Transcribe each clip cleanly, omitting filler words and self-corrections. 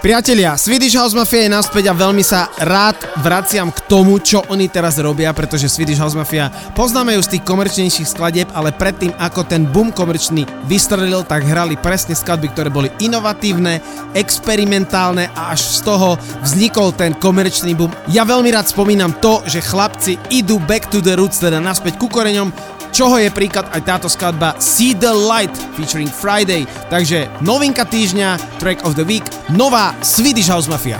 Priatelia, Swedish House Mafia je naspäť a veľmi sa rád vraciam k tomu, čo oni teraz robia, pretože Swedish House Mafia poznáme ju z tých komerčnejších skladieb, ale predtým, ako ten boom komerčný vystrelil, tak hrali presne skladby, ktoré boli inovatívne, experimentálne a až z toho vznikol ten komerčný boom. Ja veľmi rád spomínam to, že chlapci idú back to the roots, teda naspäť ku koreňom, čoho je príklad aj táto skladba See the Light featuring Friday. Takže novinka týždňa, track of the week, nová Swedish House Mafia.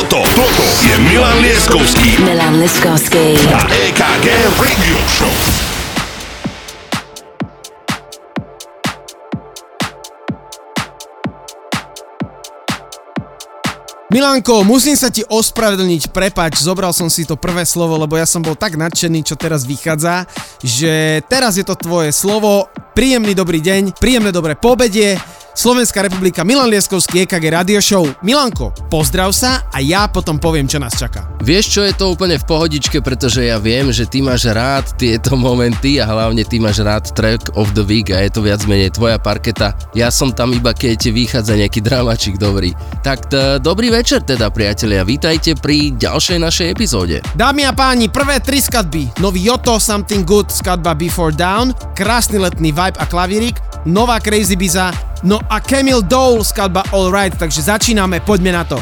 Toto je Milan Lieskovsky. Milan Lieskovsky. A EKG Radio Show. Milanko, musím sa ti ospravedlniť, prepáč, zobral som si to prvé slovo, lebo ja som bol tak nadšený, čo teraz vychádza, že teraz je to tvoje slovo. Príjemný dobrý deň, príjemné dobré pobedie, Slovenská republika, Milan Lieskovský, EKG Radio Show. Milanko, pozdrav sa a ja potom poviem, čo nás čaká. Vieš čo, je to úplne v pohodičke, pretože ja viem, že ty máš rád tieto momenty a hlavne ty máš rád Track of the Week a je to viac menej tvoja parketa. Ja som tam iba keď vychádza nejaký dramačik dobrý. Tak dobrý večer teda, priatelia, vítajte pri ďalšej našej epizóde. Dámy a páni, prvé tri skladby. Nový Yotto, Something Good, skladba Before Down, krásny letný vibe a klavírik, nová Crazibiza, no a Camille Doe, skladba All Right, takže začíname, poďme na to.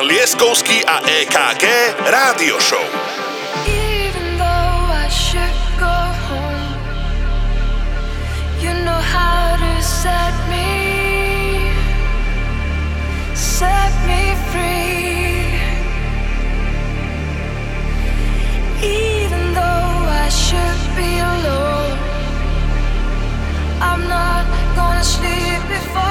Lieskovský a EKG Rádio Show. Even though I should go home, you know how to set me free. Even though I should be alone, I'm not gonna sleep before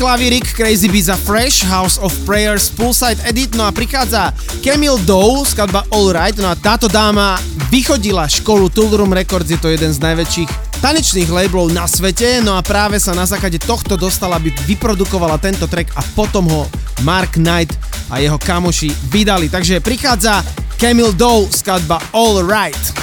Klavírik Crazibiza Fresh, House of Prayers, Poolside Edit, no a prichádza Camille Doe, skladba All Right, no a táto dáma vychodila školu Toolroom Records, je to jeden z najväčších tanečných labelov na svete, no a práve sa na základe tohto dostala, aby vyprodukovala tento track a potom ho Mark Knight a jeho kamoši vydali, takže prichádza Camille Doe, skladba All Right.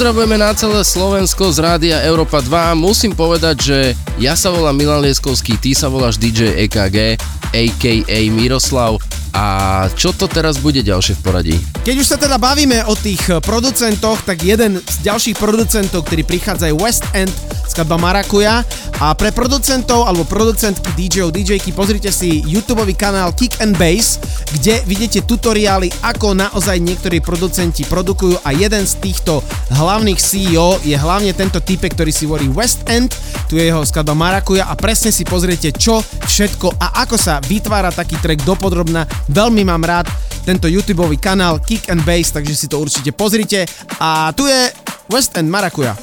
Pozdravujeme na celé Slovensko z rádia Europa 2. Musím povedať, že ja sa volám Milan Lieskovsky, ty sa voláš DJ EKG, a.k.a. Miroslav. A čo to teraz bude ďalšie v poradí? Keď už sa teda bavíme o tých producentoch, tak jeden z ďalších producentov, ktorí prichádzajú West End, skladba Marakuja. A pre producentov alebo producentky DJov, DJky, pozrite si YouTubeový kanál Kick and Bass, kde vidíte tutoriály, ako naozaj niektorí producenti produkujú, a jeden z týchto hlavných CEO je hlavne tento typek, ktorý si volí West End. Tu je jeho skladba Marakuja a presne si pozriete, čo všetko a ako sa vytvára taký track dopodrobná. Veľmi mám rád tento YouTubeový kanál Kick and Bass, takže si to určite pozrite. A tu je West End Marakuja.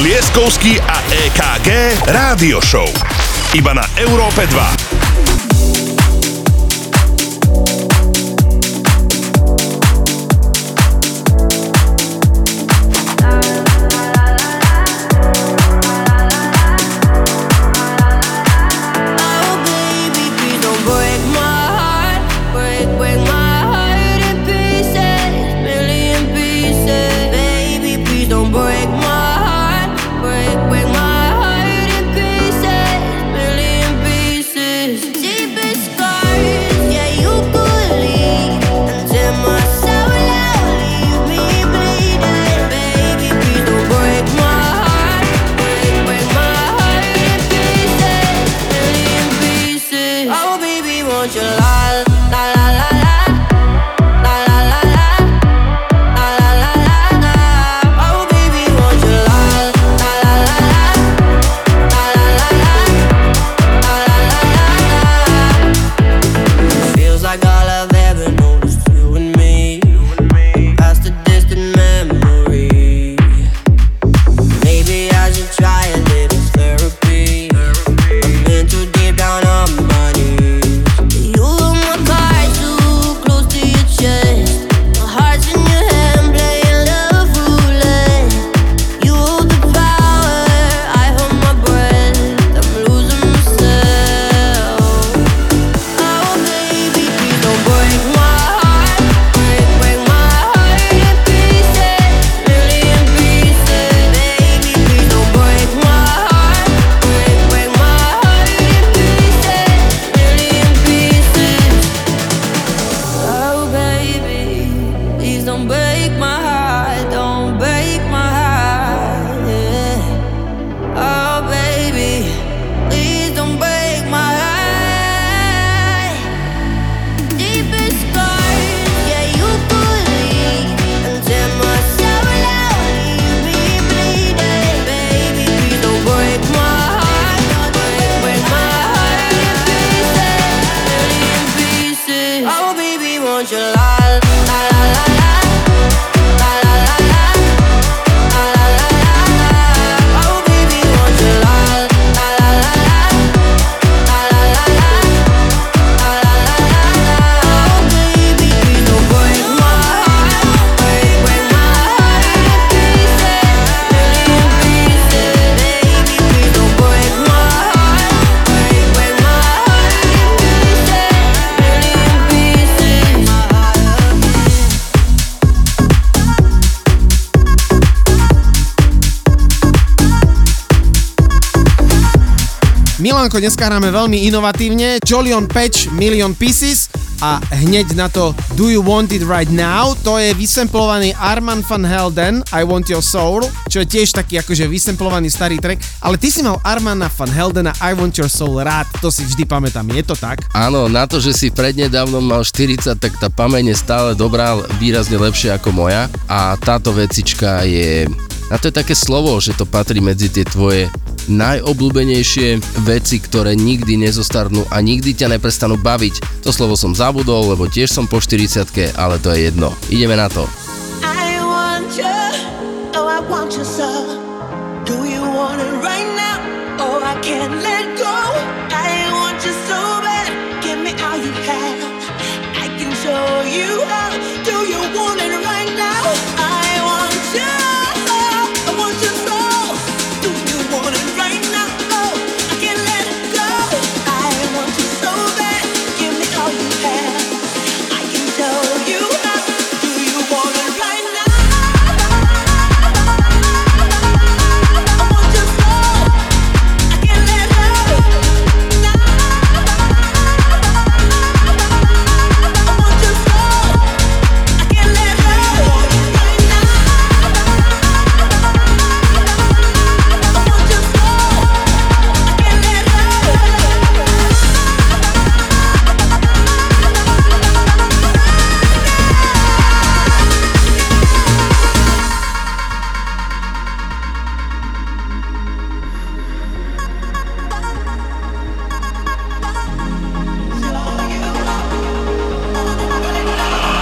Lieskovský a EKG Rádio Show. Iba na Európe 2. Break my heart, break my heart in pieces, million pieces. Baby, please don't break. Milanko, dneska hráme veľmi inovatívne. Jolion Patch, Million Pieces a hneď na to Do You Want It Right Now? To je vysemplovaný Arman van Helden, I Want Your Soul, čo je tiež taký akože vysemplovaný starý track, ale ty si mal Armana van Heldena I Want Your Soul rád, to si vždy pamätám, je to tak? Áno, na to, že si prednedávno mal 40, tak tá pamäť je stále dobrá, výrazne lepšie ako moja a táto vecička je... A to je také slovo, že to patrí medzi tie tvoje najobľúbenejšie veci, ktoré nikdy nezostarnú a nikdy ťa neprestanú baviť. To slovo som zabudol, lebo tiež som po 40-ke, ale to je jedno. Ideme na to. I want you, oh I want you so. Do you want it right now? Oh I can't let go. I want you so bad. Give me all you have. I can show you how. Do you want it right now? I want you.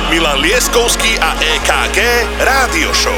Milan Lieskovský a EKG Rádio Show.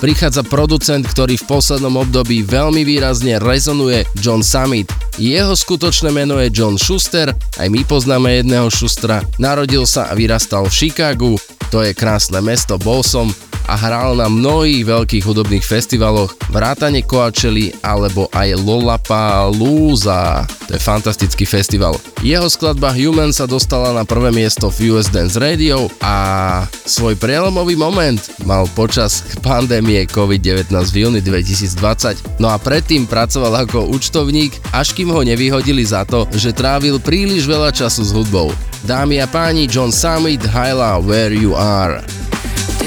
Prichádza producent, ktorý v poslednom období veľmi výrazne rezonuje, John Summit. Jeho skutočné meno je John Schuster, aj my poznáme jedného Schustera. Narodil sa a vyrastal v Chicagu, to je krásne mesto, bol som a hral na mnohých veľkých hudobných festivaloch, vrátane Coachely alebo aj Lollapalooza. To je fantastický festival. Jeho skladba Human sa dostala na prvé miesto v US Dance Radio a svoj prelomový moment mal počas pandémie COVID-19 v júni 2020. No a predtým pracoval ako účtovník, až kým ho nevyhodili za to, že trávil príliš veľa času s hudbou. Dámy a páni, John Summit, Hyla, Where You Are. Whoa.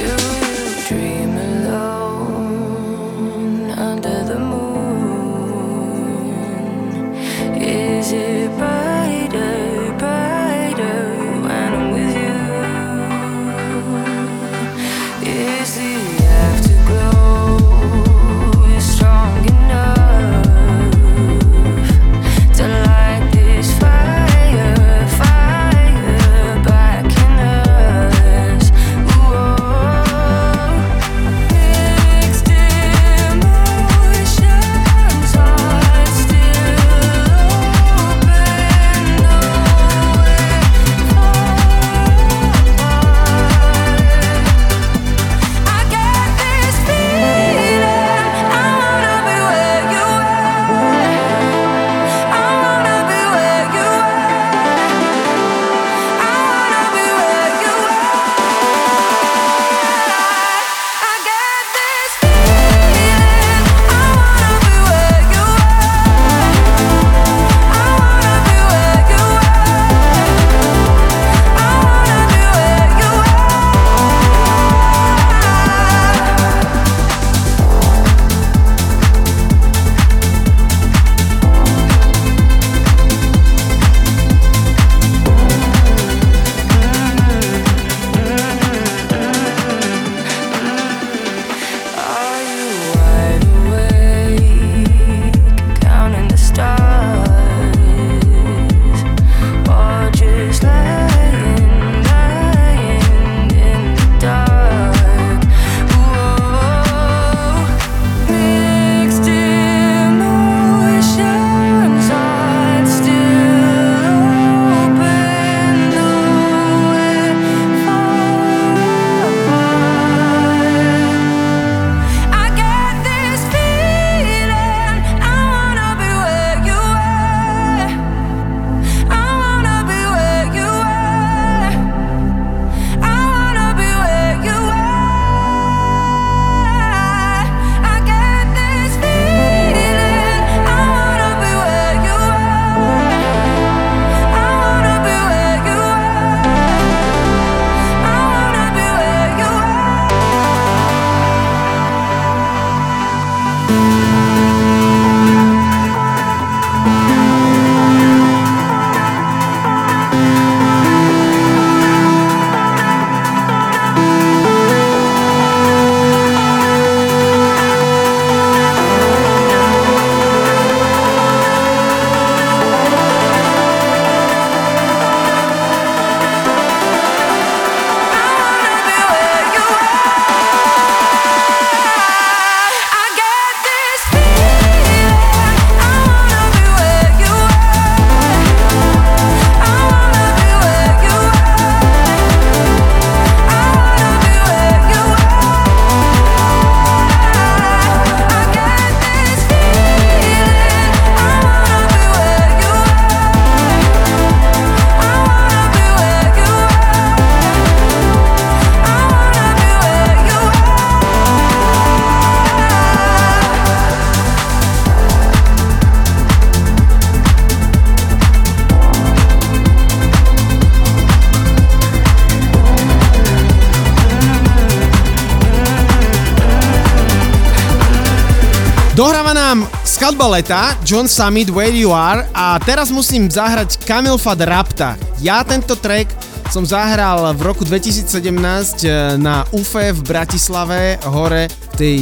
Dohráva nám skladba leta, John Summit, Where You Are, a teraz musím zahrať Camille Doe Rapta. Ja tento track som zahral v roku 2017 na UFE v Bratislave, hore v tej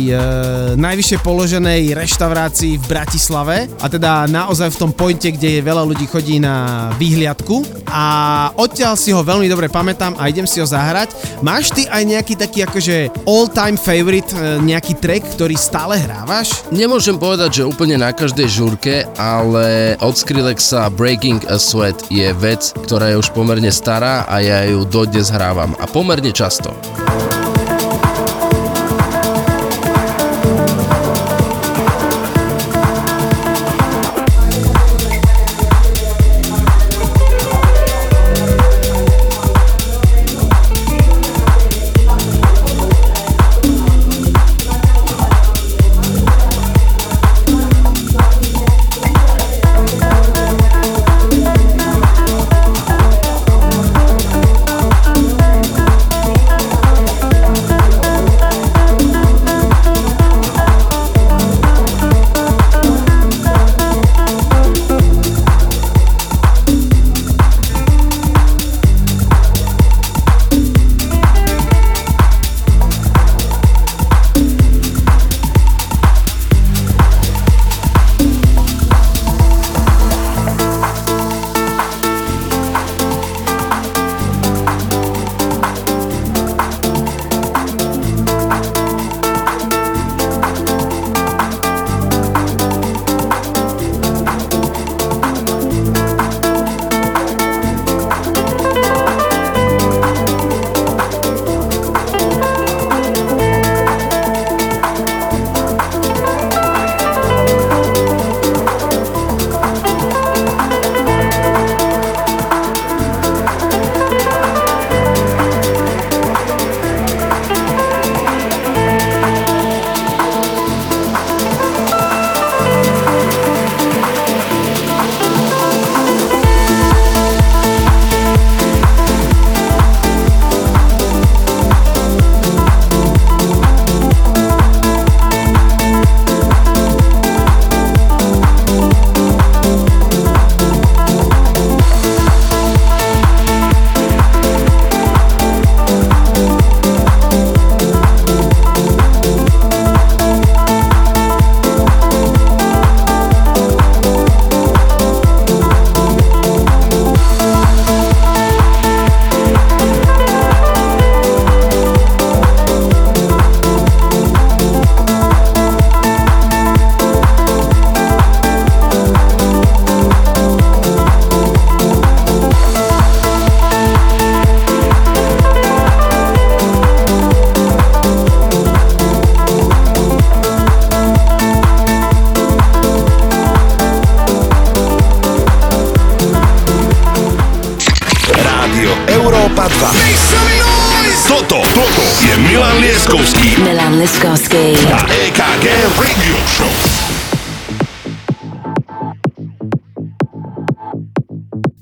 najvyššie položenej reštaurácii v Bratislave, a teda naozaj v tom pointe, kde veľa ľudí chodí na výhliadku, a odtiaľ si ho veľmi dobre pamätám a idem si ho zahrať. Máš ty aj nejaký taký akože all-time favorite, nejaký track, ktorý stále hrávaš? Nemôžem povedať, že úplne na každej žurke, ale od Skrillexa Breaking a Sweat je vec, ktorá je už pomerne stará a ja ju dodnes hrávam a pomerne často.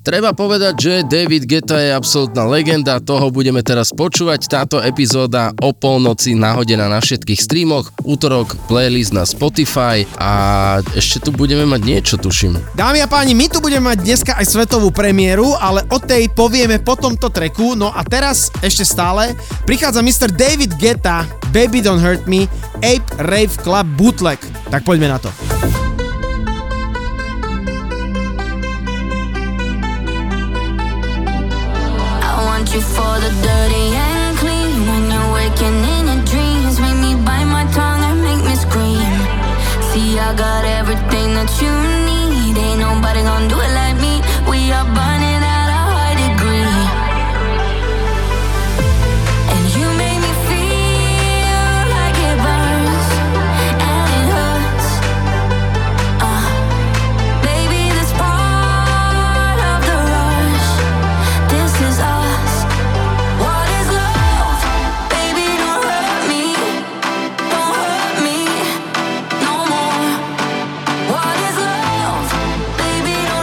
Treba povedať, že David Guetta je absolútna legenda, toho budeme teraz počúvať. Táto epizóda o polnoci nahodená na všetkých streamoch, útorok, playlist na Spotify a ešte tu budeme mať niečo, tuším. Dámy a páni, my tu budeme mať dneska aj svetovú premiéru, ale o tej povieme po tomto treku. No a teraz ešte stále prichádza Mr. David Guetta, Baby Don't Hurt Me, Ape Rave Club Bootleg. Tak poďme na to. You for the dirty and clean. When you're waking in your dreams, make me bite my tongue and make me scream. See, I got everything that you need. Ain't nobody gonna do it like me. We are burning out. Baby, don't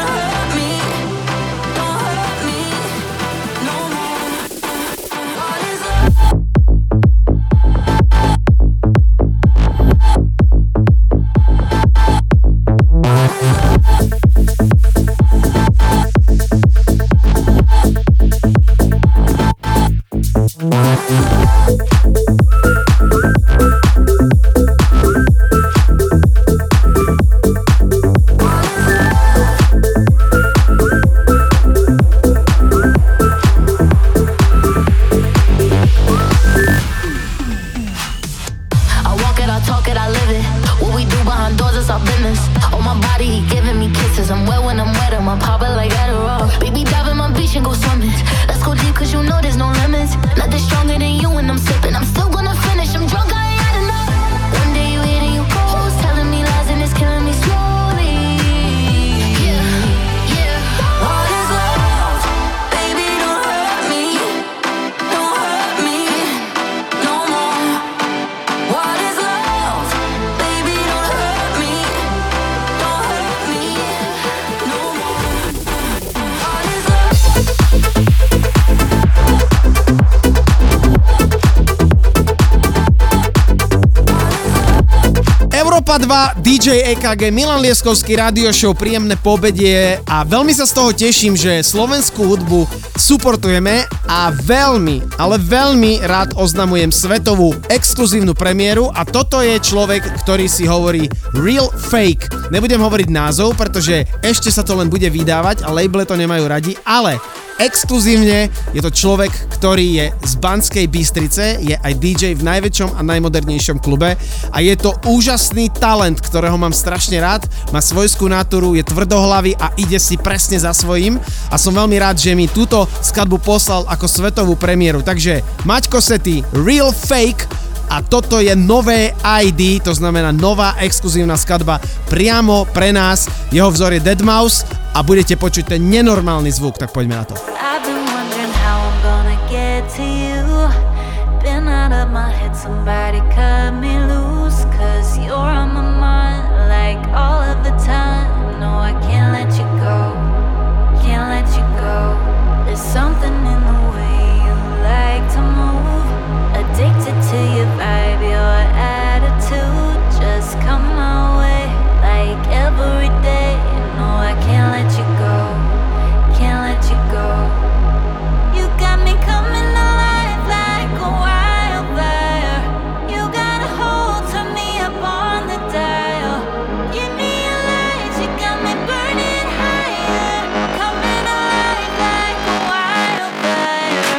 I'ma pop it like Adderall. Baby, dive in my beach and go swimming. Let's go deep cause you know there's no limits. Nothing stronger than you and I'm sipping. I'm still gonna finish, I'm drunk, I ain't had enough. One day you hit and you ghost, telling me lies and it's killing me slowly. Yeah, yeah. What is love? Baby, don't hurt me no more. What is love? Baby, don't hurt me no more. What is love? Europa 2, DJ EKG, Milan Lieskovský, radio show, príjemné pobedie a veľmi sa z toho teším, že slovenskú hudbu suportujeme a veľmi, ale veľmi rád oznamujem svetovú exkluzívnu premiéru a toto je človek, ktorý si hovorí Real Fake. Nebudem hovoriť názov, pretože ešte sa to len bude vydávať a labely to nemajú radi, ale exkluzívne je to človek, ktorý je z Banskej Bystrice, je aj DJ v najväčšom a najmodernejšom klube a je to úžasný talent, ktorého mám strašne rád, má svojskú natúru, je tvrdohlavý a ide si presne za svojím a som veľmi rád, že mi túto skladbu poslal ako svetovú premiéru. Takže Matko Sety, Real Fake a toto je nové ID, to znamená nová exkluzívna skladba priamo pre nás, jeho vzor je Deadmau5 a budete počuť ten nenormálny zvuk, tak poďme na to. I've been wondering how I'm gonna get to you. Been out of my head, somebody cut me loose. Cause you're on my mind, like all of the time. No, I can't let you go, can't let you go. There's something in the way you like to move. Addicted to your vibe, your attitude. Just come my way, like every day. No, I can't let you go, can't let you go. You got me coming alive like a wildfire. You got a hold, turn me up on the dial. Give me a light, you got me burning higher. Coming alive like a wildfire.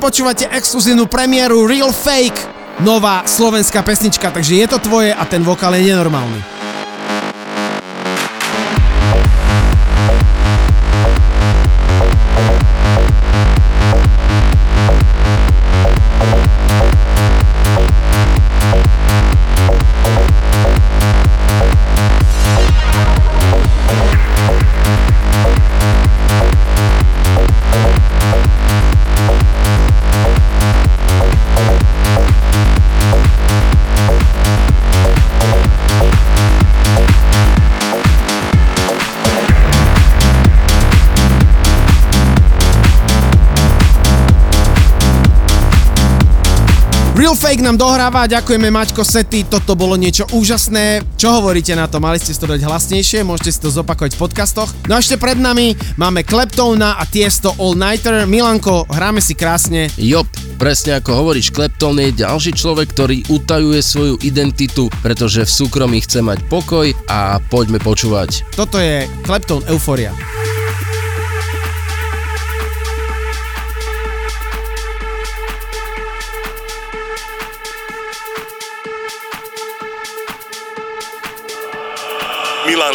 Počúvate exkluzívnu premiéru Real Fake, nová slovenská pesnička, takže je to tvoje a ten vokál je nenormálny. Real Fake nám dohráva, ďakujeme Matko Sety, toto bolo niečo úžasné. Čo hovoríte na to? Mali ste to dať hlasnejšie, môžete si to zopakovať v podcastoch. No a ešte pred nami máme Claptona a Tiësto All Nighter. Milanko, hráme si krásne. Jop, presne ako hovoríš, Clapton je ďalší človek, ktorý utajuje svoju identitu, pretože v súkromí chce mať pokoj a poďme počúvať. Toto je Clapton Euphoria. Milan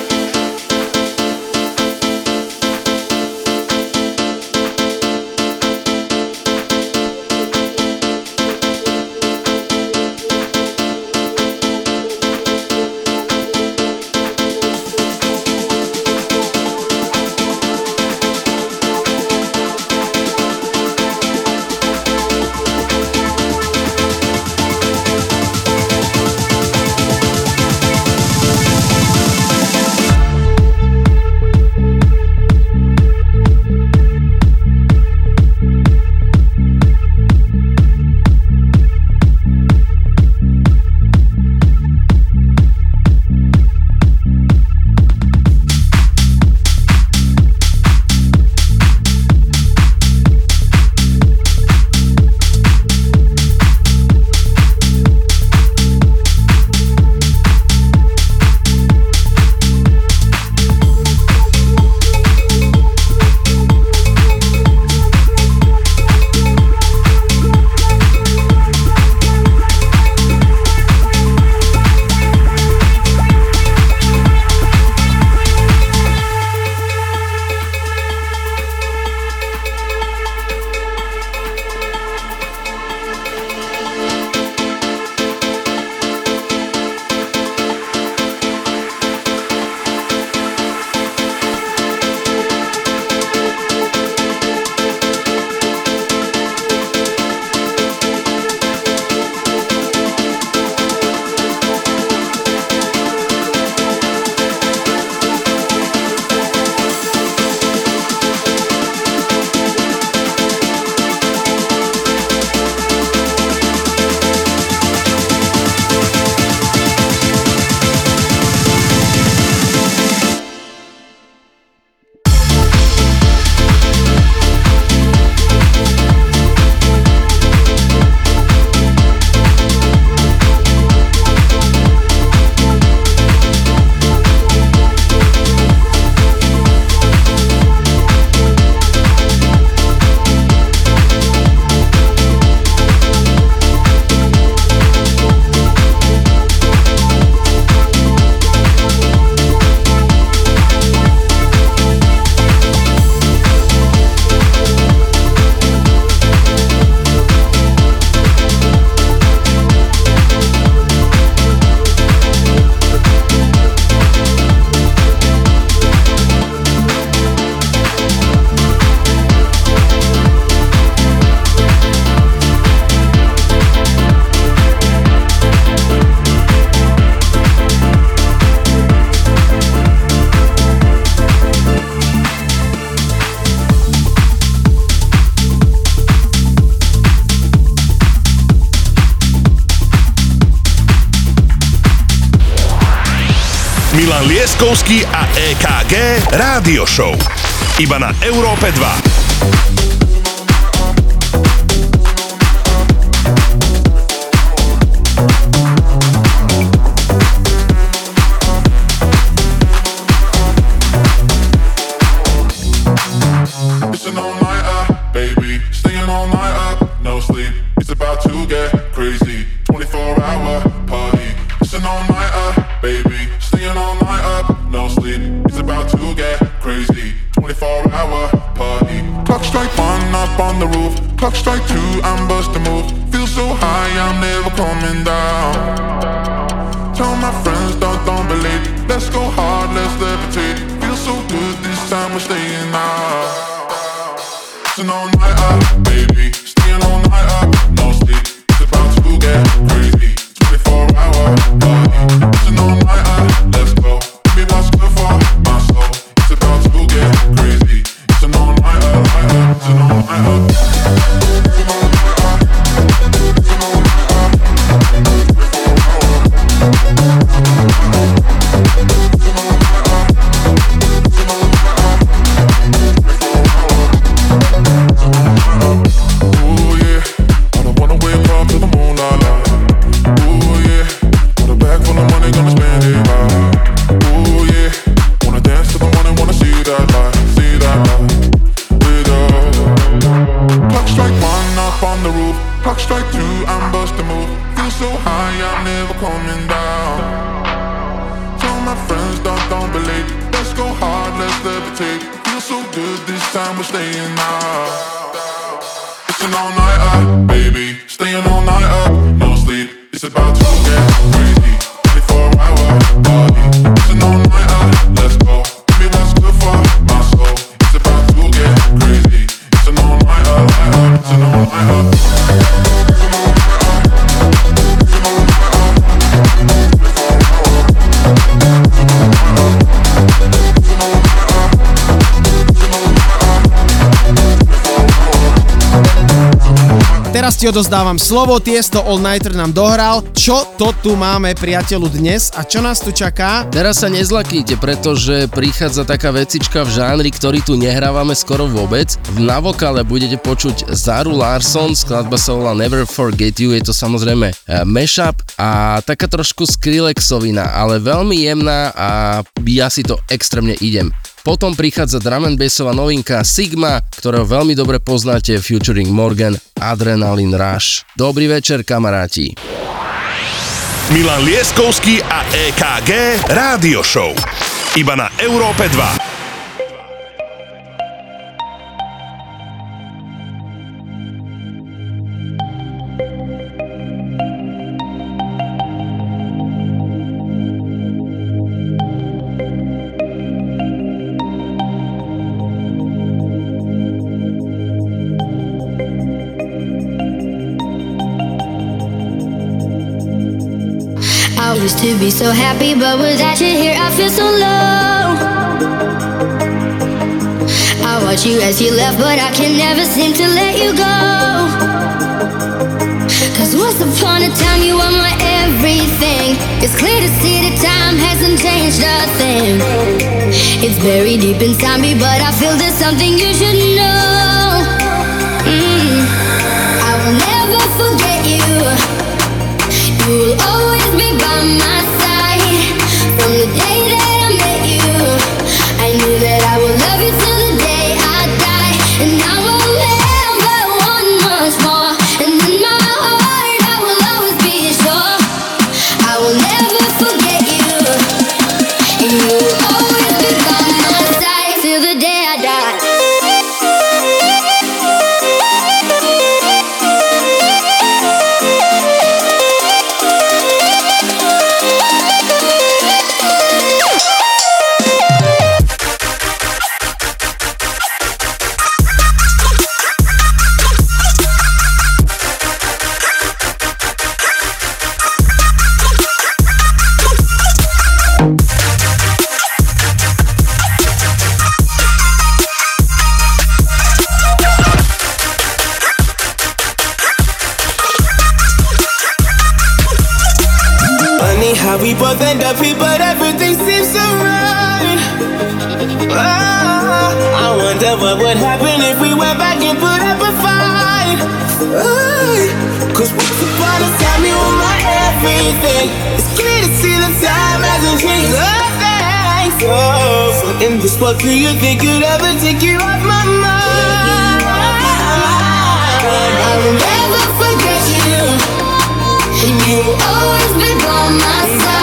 Lieskovský a EKG Rádio Show. Iba na Európe 2. It's an all-nighter. Clock strike two, I'm bustin' move. Feel so high, I'm never coming down. Tell my friends, don't believe it. Let's go hard, let's levitate. Feel so good, this time we're staying out. It's an all-nighter, baby. Staying all-nighter, no sleep. It's about to get crazy. 24-hour party. It's an all-nighter, let's go. Give me what's good for my soul. It's about to get crazy. It's an all-nighter, it's an all-nighter. Teraz ti odozdávam slovo, Tiësto All Nighter nám dohral. Čo to tu máme, priateľu, dnes a čo nás tu čaká? Teraz sa nezlaknite, pretože prichádza taká vecička v žánri, ktorý tu nehrávame skoro vôbec. Na vokále budete počuť Zaru Larsson, skladba sa volá Never Forget You, je to samozrejme mashup a taká trošku Skrillexovina, ale veľmi jemná a ja si to extrémne idem. Potom prichádza drum and bassová novinka Sigma, ktorého veľmi dobre poznáte, featuring Morgan, Adrenaline Rush. Dobrý večer, kamaráti. Milan Lieskovský a EKG Rádio Show. Iba na Európe 2. Used to be so happy, but without you here I feel so low. I watched you as you left, but I can never seem to let you go. 'Cause once upon a time you were my everything. It's clear to see that time hasn't changed a thing. It's buried deep inside me, but I feel there's something you should know. I will never forget you. You will always be by my side. From the day that I met you, I knew that I would love you till the day I die. And I will never want much more. And in my heart I will always be sure I will never forget you. You will always be by my side till the day I die. We both end up here, but everything seems so right. Oh, I wonder what would happen if we went back and put up a fight. Oh, 'cause once upon a time you were my everything. It's clear to see the time hasn't changed a thing. So in this world, do you think you'd ever take you off my mind? I will never forget you. And you will always be by my side.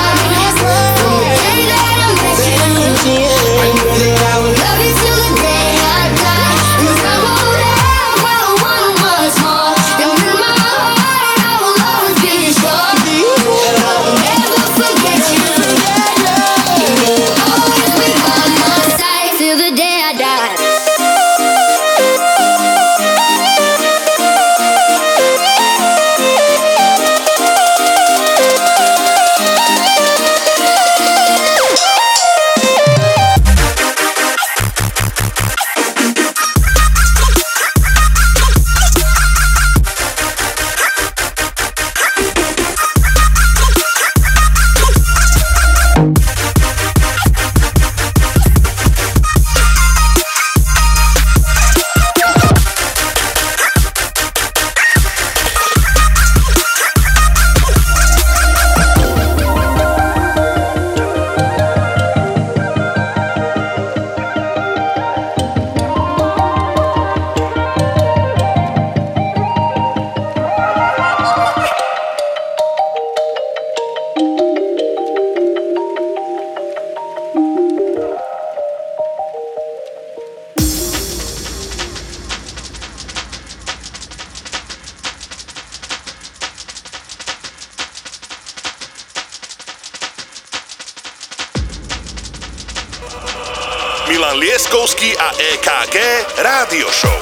Milan Lieskovský a EKG Rádio Show.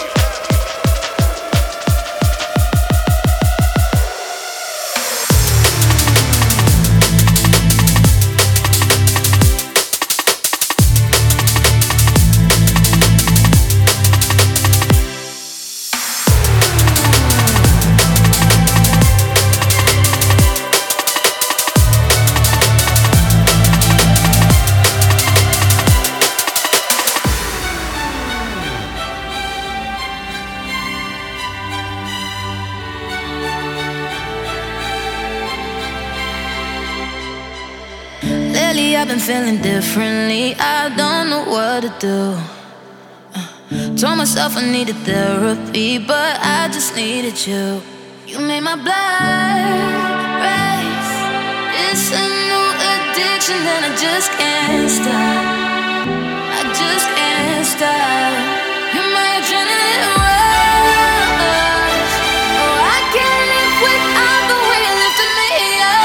Feeling differently, I don't know what to do. Told myself I needed therapy, but I just needed you. You made my blood race. It's a new addiction and I just can't stop. I just can't stop. You're my adrenaline rush. Oh, I can't live without the way you lifted me up.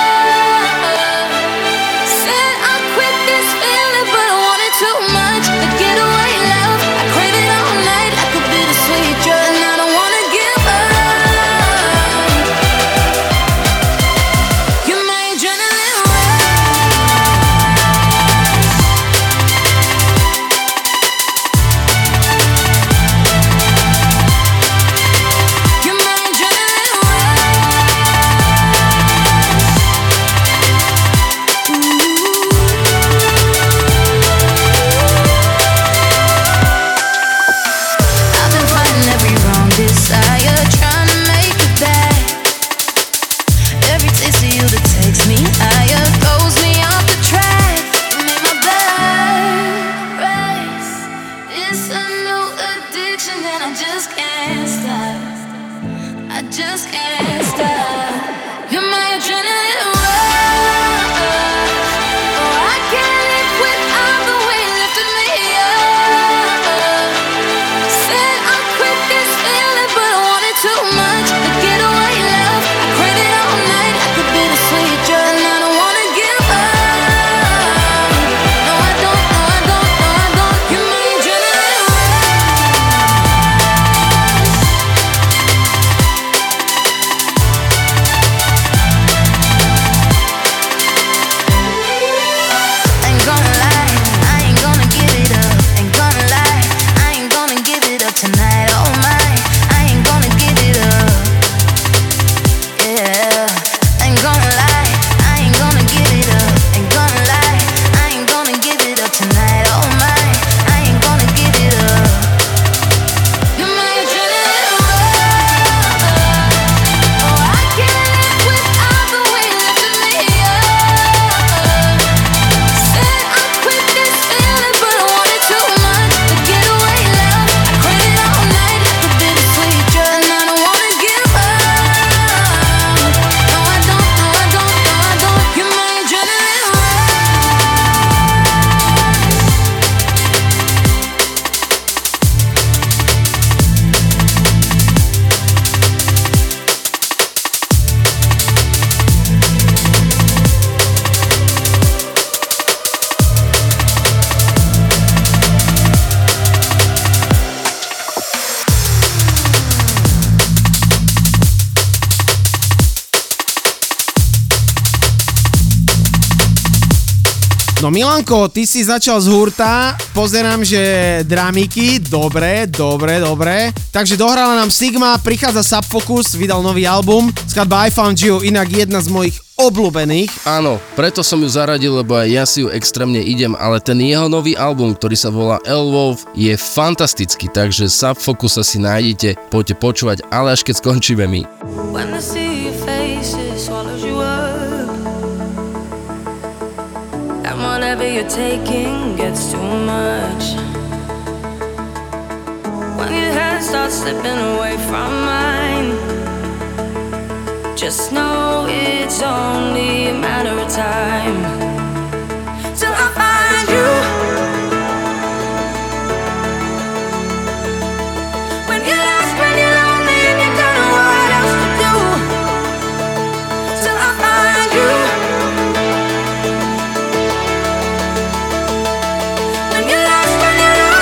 Milanko, ty si začal z hurta, pozerám, že dramiky, dobre, takže dohrala nám Sigma, prichádza Subfocus, vydal nový album, skladba I Found You, inak jedna z mojich obľúbených. Áno, preto som ju zaradil, lebo aj ja si ju extrémne idem, ale ten jeho nový album, ktorý sa volá Deadmau5, je fantastický, takže Subfocus si nájdete, poďte počúvať, ale až keď skončíme my. Whatever you're taking gets too much. When your hand starts slipping away from mine, just know it's only a matter of time till I find you. When you're lost, when you're lonely and you don't know what else to do, till I find you. When you're lost, when you're lost.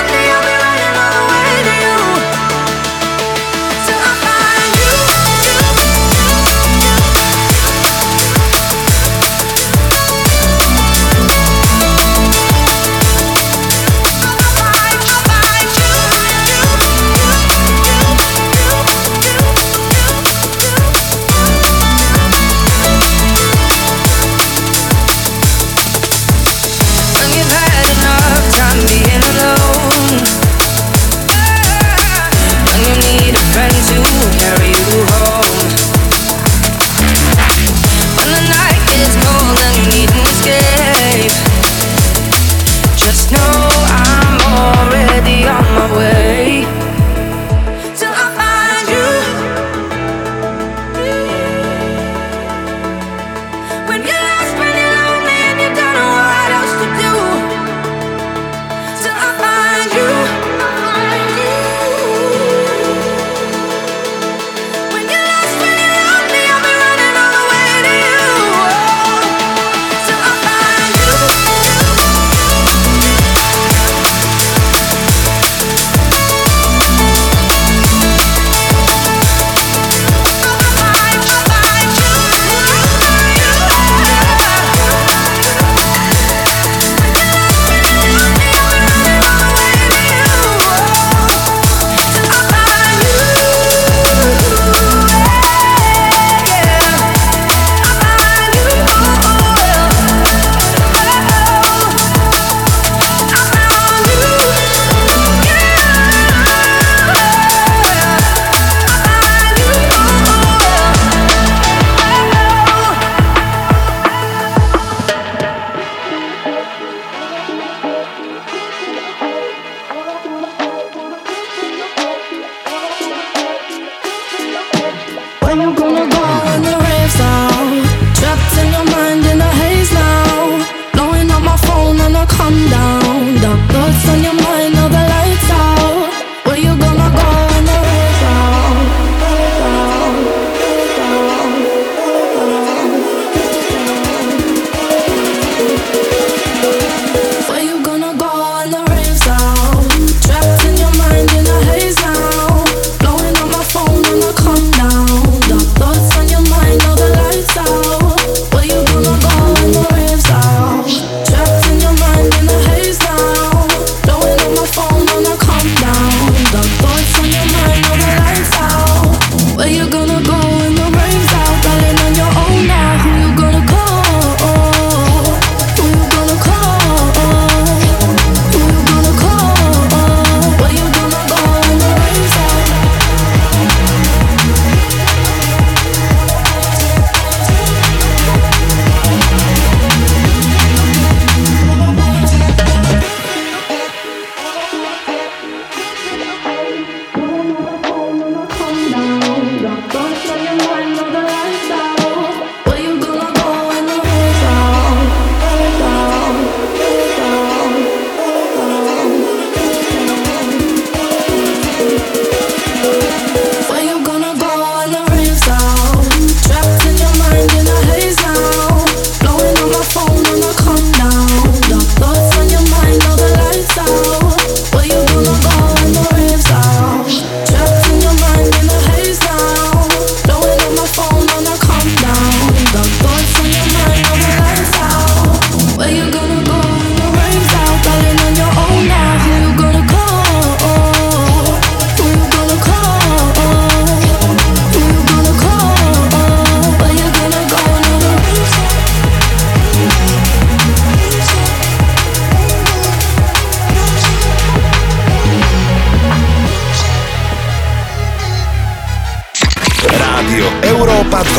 Rádio Europa 2.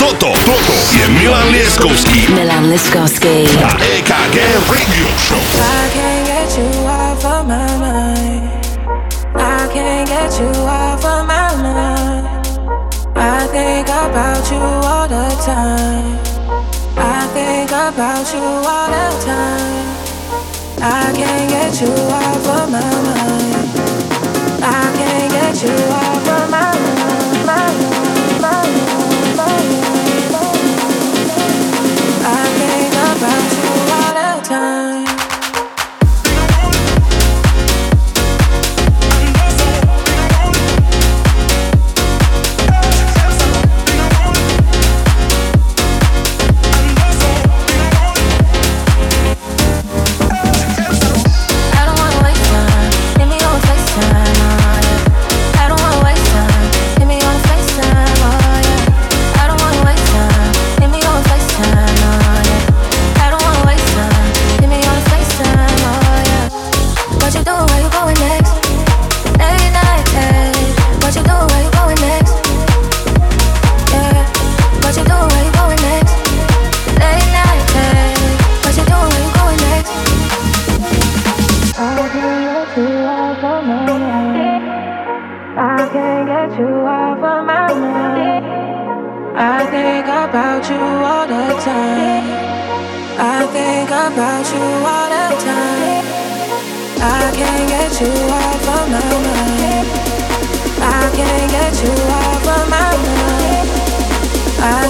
Toto je Milan Lieskovský. Milan Lieskovský. A EKG Radio Show. I can't get you off of my mind. I can't get you off of my mind. I think about you all the time. I think about you all the time. I can't get you off of my mind. I can't get you off of my mind, my mind. I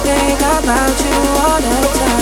think about you all the time.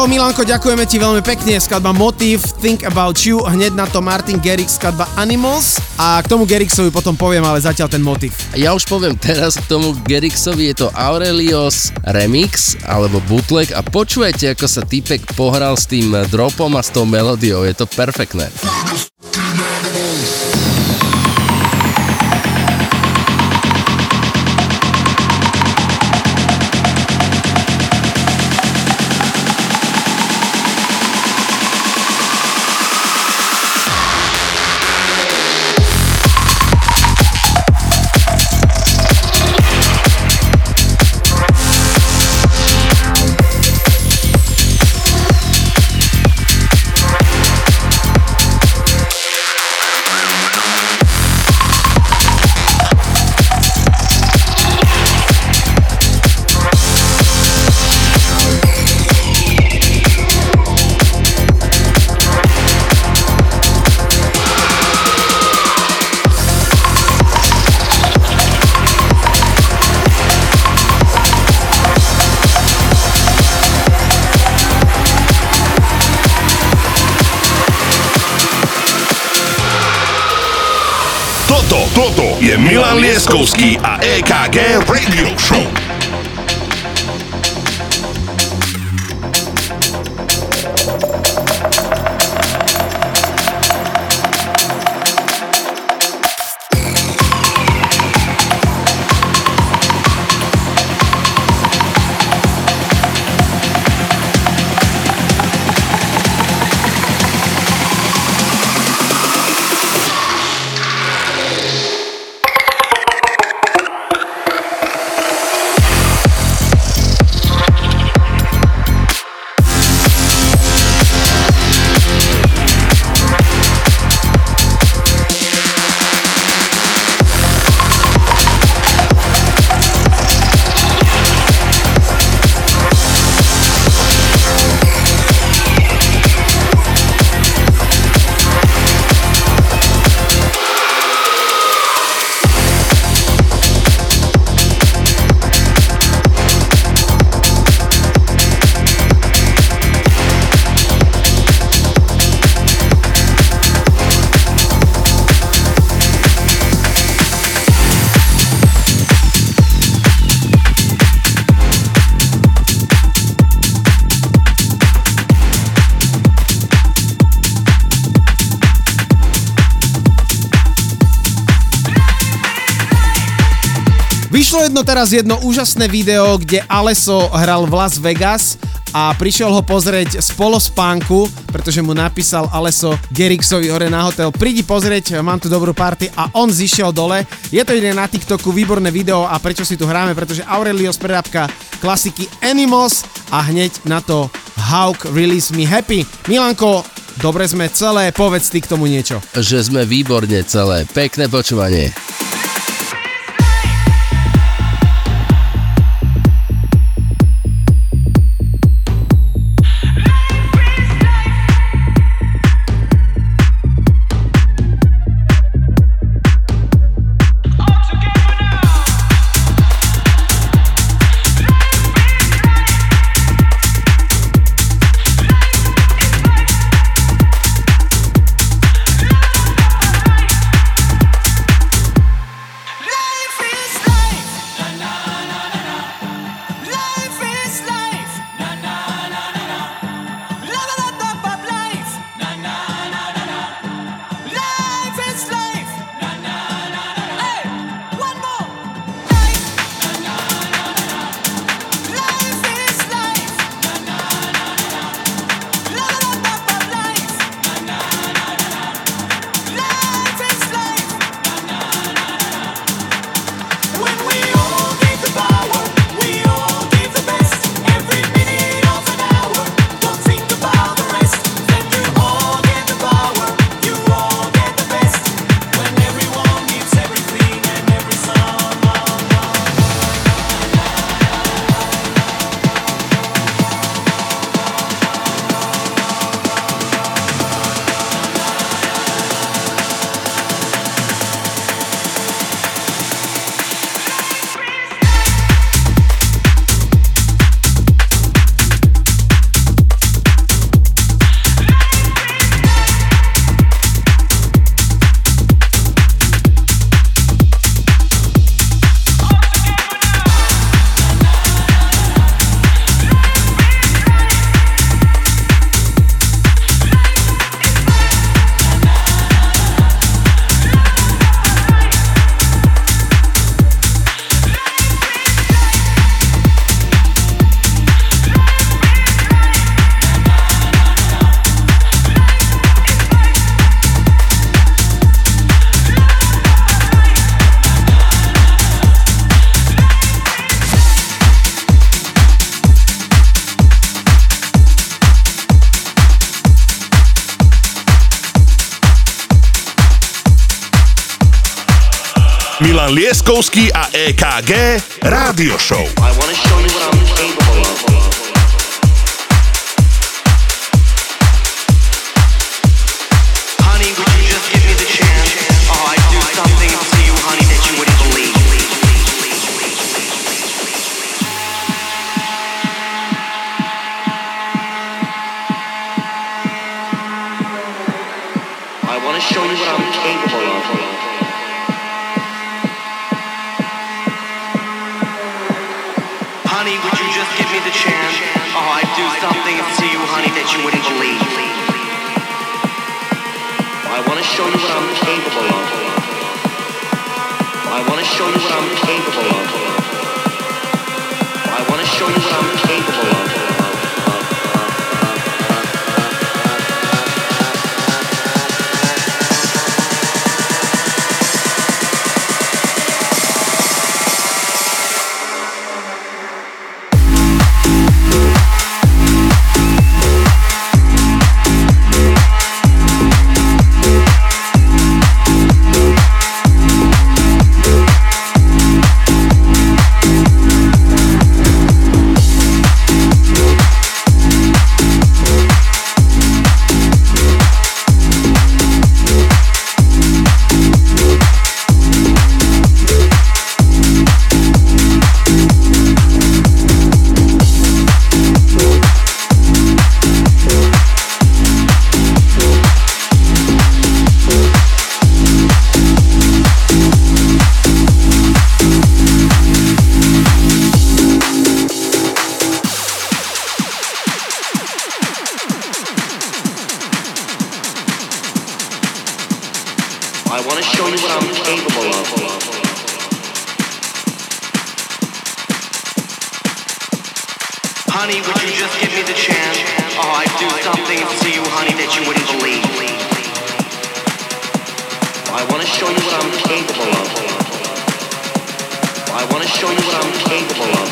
Milanko, ďakujeme ti veľmi pekne, skladba Motív, Think About You, hneď na to Martin Garrix, skladba Animals a k tomu Garrixovi potom poviem, ale zatiaľ ten motív. Ja už poviem teraz k tomu Garrixovi, je to Aurelios Remix alebo Bootleg a počujete, ako sa týpek pohral s tým dropom a s tou melódiou, je to perfektné. Milan Lieskovský a EKG Radio Show. Vyšlo teraz jedno úžasné video, kde Alesso hral v Las Vegas a prišiel ho pozrieť z polospánku, pretože mu napísal Alesso Gerixovi hore na hotel: prídi pozrieť, mám tu dobrú party, a on zišiel dole. Je to iné na TikToku, výborné video. A prečo si tu hráme? Pretože Aurelio z prerábka klasiky Animals a hneď na to Hawk Release Me Happy. Milanko, dobre sme celé, povedz ty k tomu niečo. Že sme výborne celé, pekné počúvanie. Milan Lieskovský a EKG Rádio Show. Honey, would you just give me the chance? Oh, I'd do something to you, honey, that you wouldn't believe. I want to show you what I'm capable of. I want to show you what I'm capable of.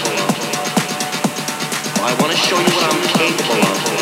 I want to show you what I'm capable of.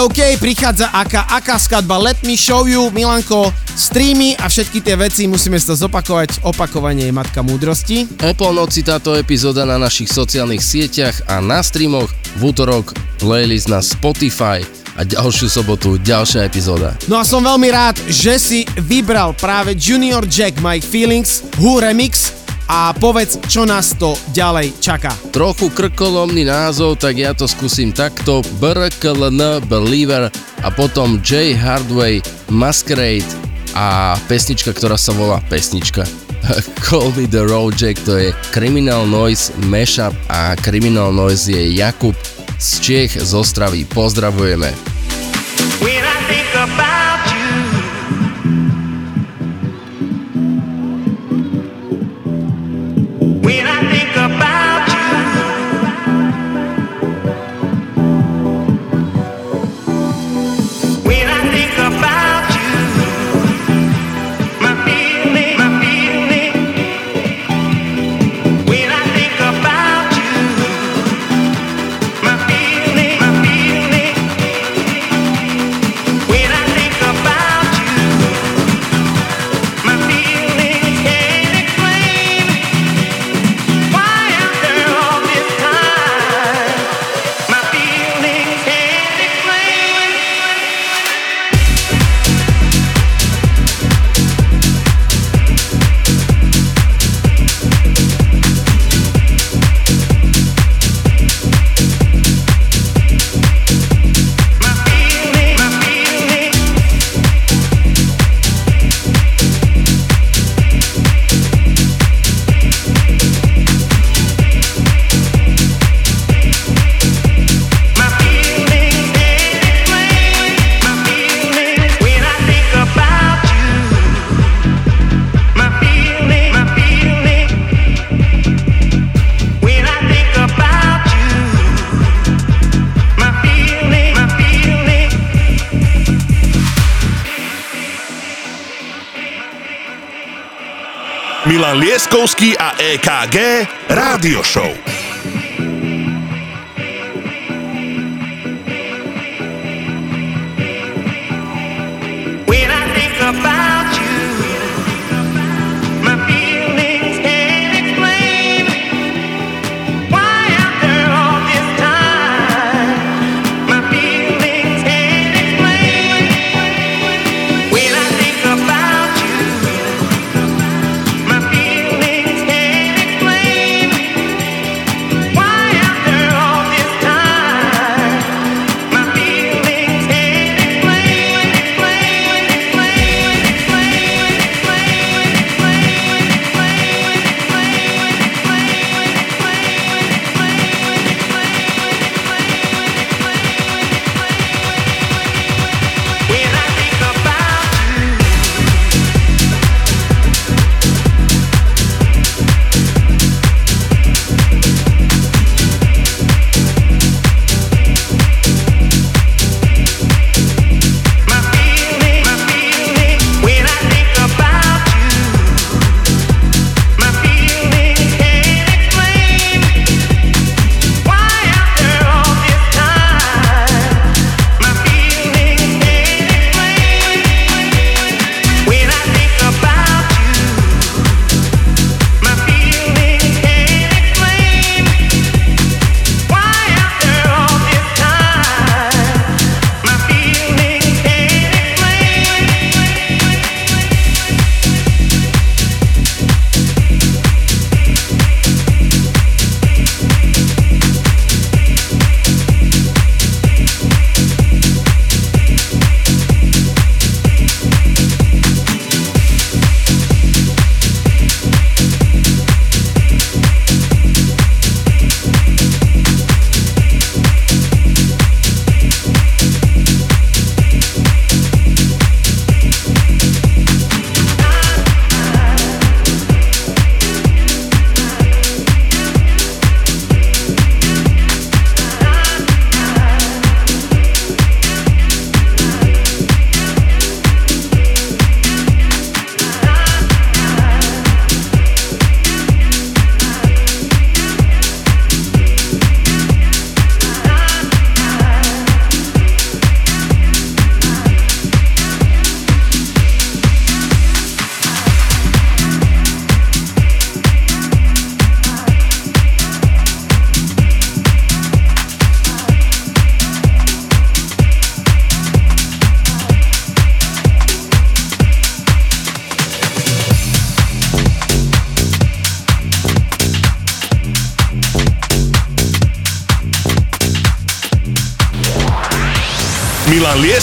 OK, prichádza aká skladba Let Me Show You, Milanko, streamy a všetky tie veci, musíme sa zopakovať, opakovanie je matka múdrosti. O polnoci táto epizóda na našich sociálnych sieťach a na streamoch, v útorok playlist na Spotify a ďalšiu sobotu ďalšia epizóda. No a som veľmi rád, že si vybral práve Junior Jack My Feelings, Who Remix. A povedz, čo nás to ďalej čaká. Trochu krkolomný názov, tak ja to skúsim takto. BRKLN Believer a potom J Hardway Masquerade a pesnička, ktorá sa volá pesnička Call Me The Road Jack, to je Criminal Noise mashup a Criminal Noise je Jakub z Čech, z Ostravy. Pozdravujeme. When I think about you, when I think about you, when I think about you, my feeling, when I think about you, my feeling, when I think about you, my feeling. Milan Lieskovský a EKG Rádio Show. Milan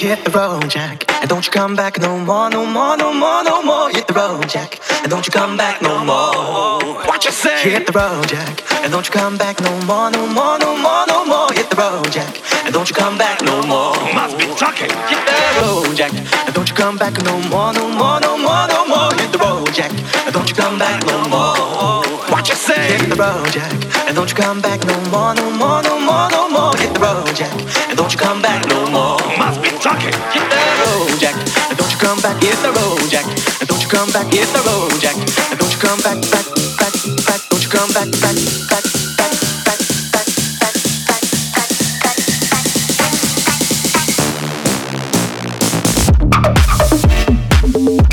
Hit the road, Jack, and don't you come back no more, no more, no more, no more. Hit the road, Jack, and don't you come back no more. What you say? Hit the road, Jack, and don't you come back no more, no more, no more, no more. Hit the road, Jack, and don't you come back no more. Must be talking. Hit the road, Jack, and don't you come back no more, no more, no more, no more. Hit the road, Jack, and don't you come back no more. What you say? Hit the road, Jack, and don't you come back no more, no more, no more, no more. Hit the road, Jack, and don't you come back no more. Must be talking. Hit the road, Jack, and don't you come back. Hit the road, Jack, and don't you come back. Hit the road, Jack, and don't you come back, back, back, back. Don't you come back, back, back, back, back, back, back, back, back, back, back, back.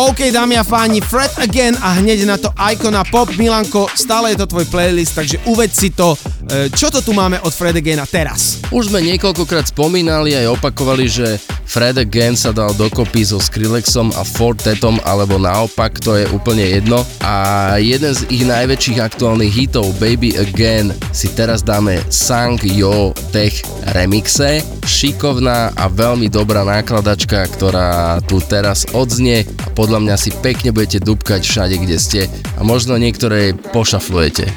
OK, dámy a páni, Fred Again a hneď na to Icona Pop. Milanko, stále je to tvoj playlist, takže uveď si to. Čo to tu máme od Fred Againa teraz? Už sme niekoľkokrát spomínali a opakovali, že Fred Again sa dal dokopy so Skrillexom a Fortetom, alebo naopak, to je úplne jedno. A jeden z ich najväčších aktuálnych hitov, Baby Again, si teraz dáme Sang Yo Tech remixe. Šikovná a veľmi dobrá nákladačka, ktorá tu teraz odznie. Podľa mňa si pekne budete dúbkať všade, kde ste a možno niektoré pošaflujete.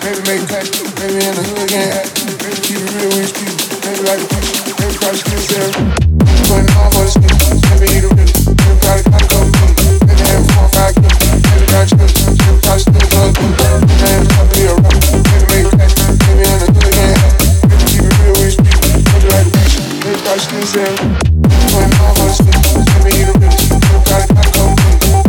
Baby, make clap, baby in the hood again. Baby, keep it real with people. Baby, like a bitch, baby, got your skills there. Putting all for the shit, baby, you the real. Baby, gotta go, baby, have 4 or 5 girls. Baby, got your skills, baby, got your skills, love, baby, man, I be a rock. Baby, make clap, baby in the hood again. Baby, keep it real with people. Baby, like a bitch, baby, got your skills there. Putting all for the shit, baby, you the real. Baby, gotta go,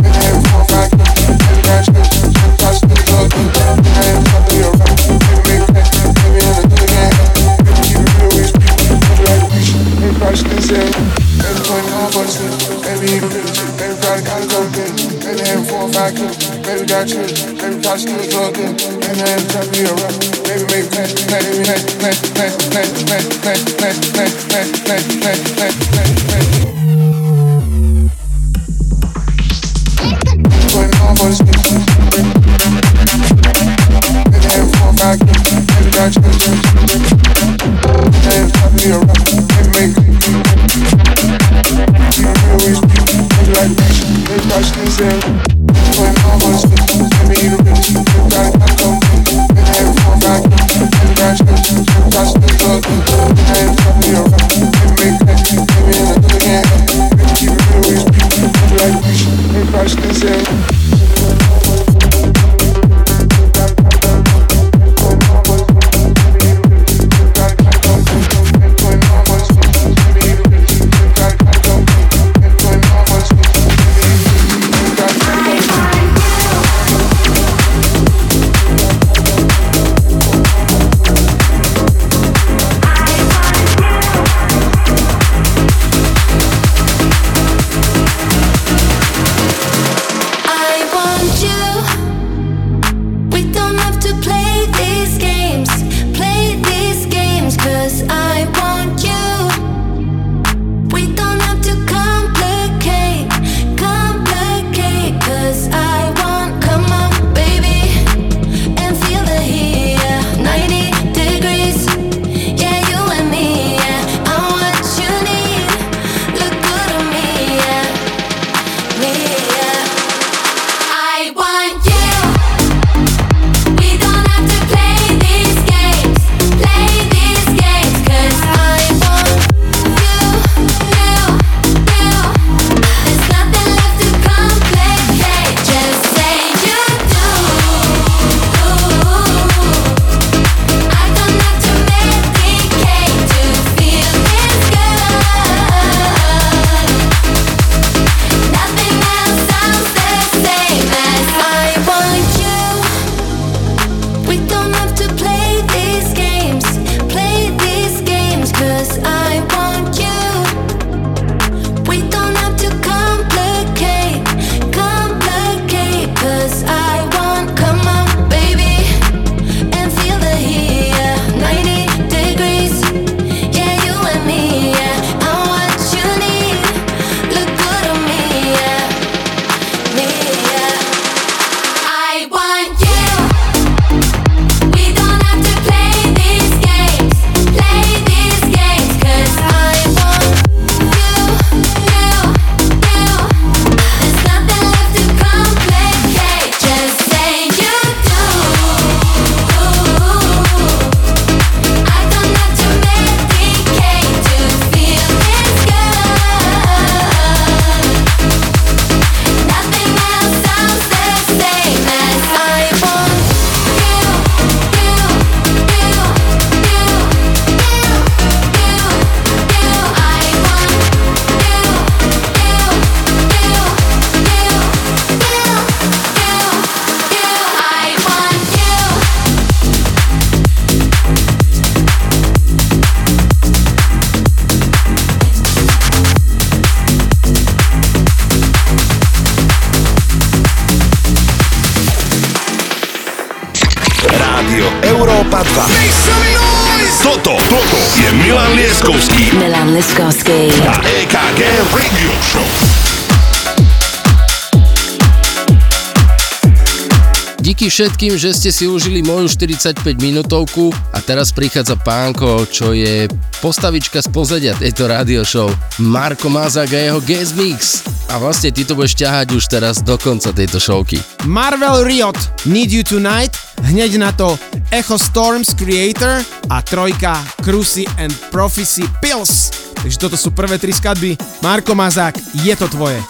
baby, have 4 or 5 girls. Baby, got your skills, baby, got your skills, love, baby. Baby got you, baby got you look good. Baby ain't got me a rock. Baby make plans, baby. When I was with you, baby, you really should feel like I come with you. And I ain't come back, baby, got you, baby, got you to love me. I ain't got me around, baby, make that, baby, and I do it again. Baby, keep it real with you, baby, like we should, baby, got you to say. Rádio Európa 2. Toto je Milan Lieskovský a EKG Radio Show. Díky všetkým, že ste si užili moju 45 minútovku a teraz prichádza pánko, čo je postavička z pozadia tejto rádio show. Marko Mazak a jeho guest mix. A vlastne ty to budeš ťahať už teraz do konca tejto showky. Marvel Riot, Need You Tonight, hneď na to Echo Storms Creator a trojka Cruzy and Prophecy Pills. Takže toto sú prvé tri skladby. Marko Mazak, je to tvoje.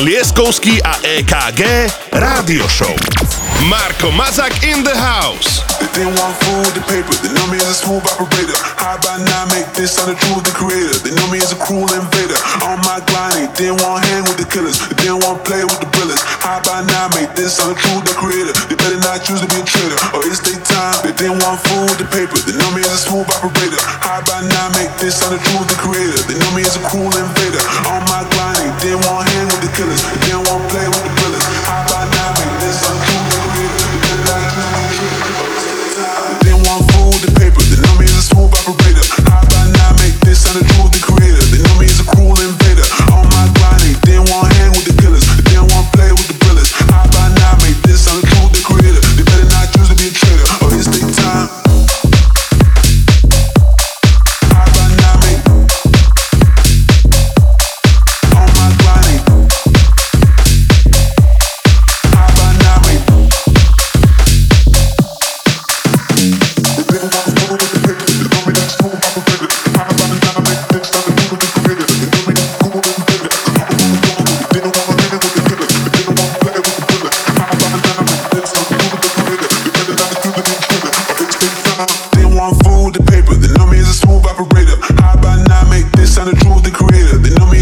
Lieskovský a EKG Rádio Show. Marko Mazak in the house. They want food, the paper. They know me as a smooth operator. High by nine, make this on the truth, the creator. They know me as a cruel invader. On my grind, they want hang with the killers. They want play with the brilliants. High by nine, make this on the truth, the creator. They better not choose to be a traitor, or it's their time. They want food, the paper. They know me as a smooth operator. High by nine, make this on the truth, the creator. They know me as a cruel invader. On my grind, they want hang with the killers. They want play with the brilliants. High by nine, make this on the truth. The truth, the creator. They know me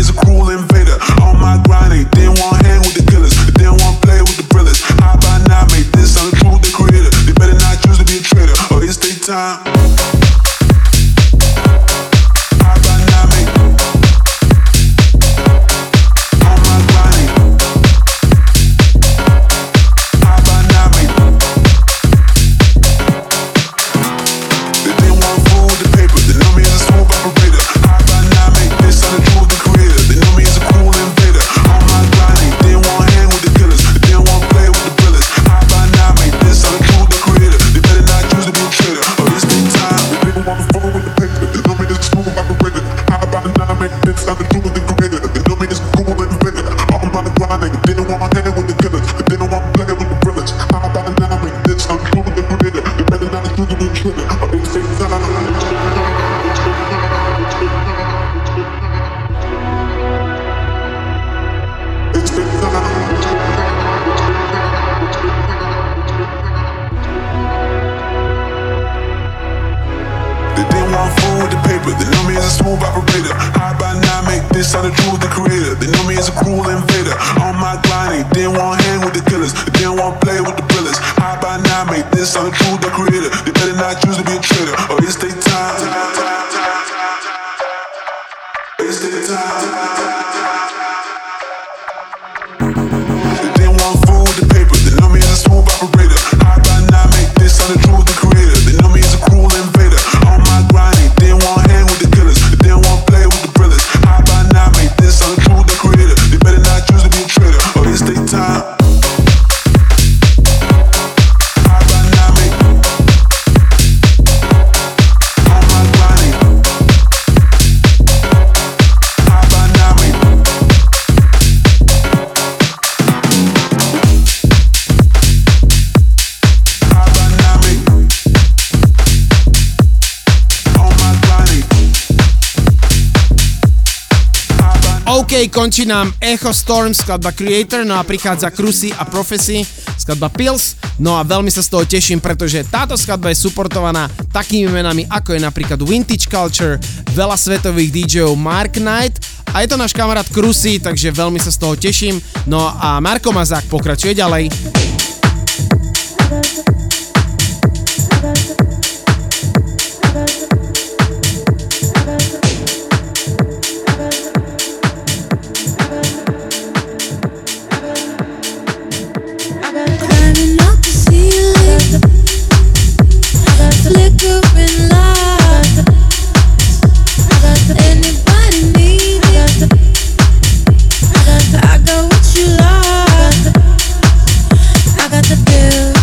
as a cruel invader. On my grind, they want hang with the killers. They want play with the brilliants. High by now, make this. I'm the truth, the creator. They better not choose to be a traitor, or it's their time. High by now, make. On my grind. High by now, make. The people want to with the paper. They know me that's cool, I'm a paper. Končí nám Echo Storm, skladba Creator, no a prichádza Cruzy a Prophecy, skladba Pills, no a veľmi sa z toho teším, pretože táto skladba je suportovaná takými menami, ako je napríklad Vintage Culture, veľa svetových DJov, Mark Knight a je to náš kamarát Cruzy, takže veľmi sa z toho teším, no a Marko Mazák pokračuje ďalej. I got the bills.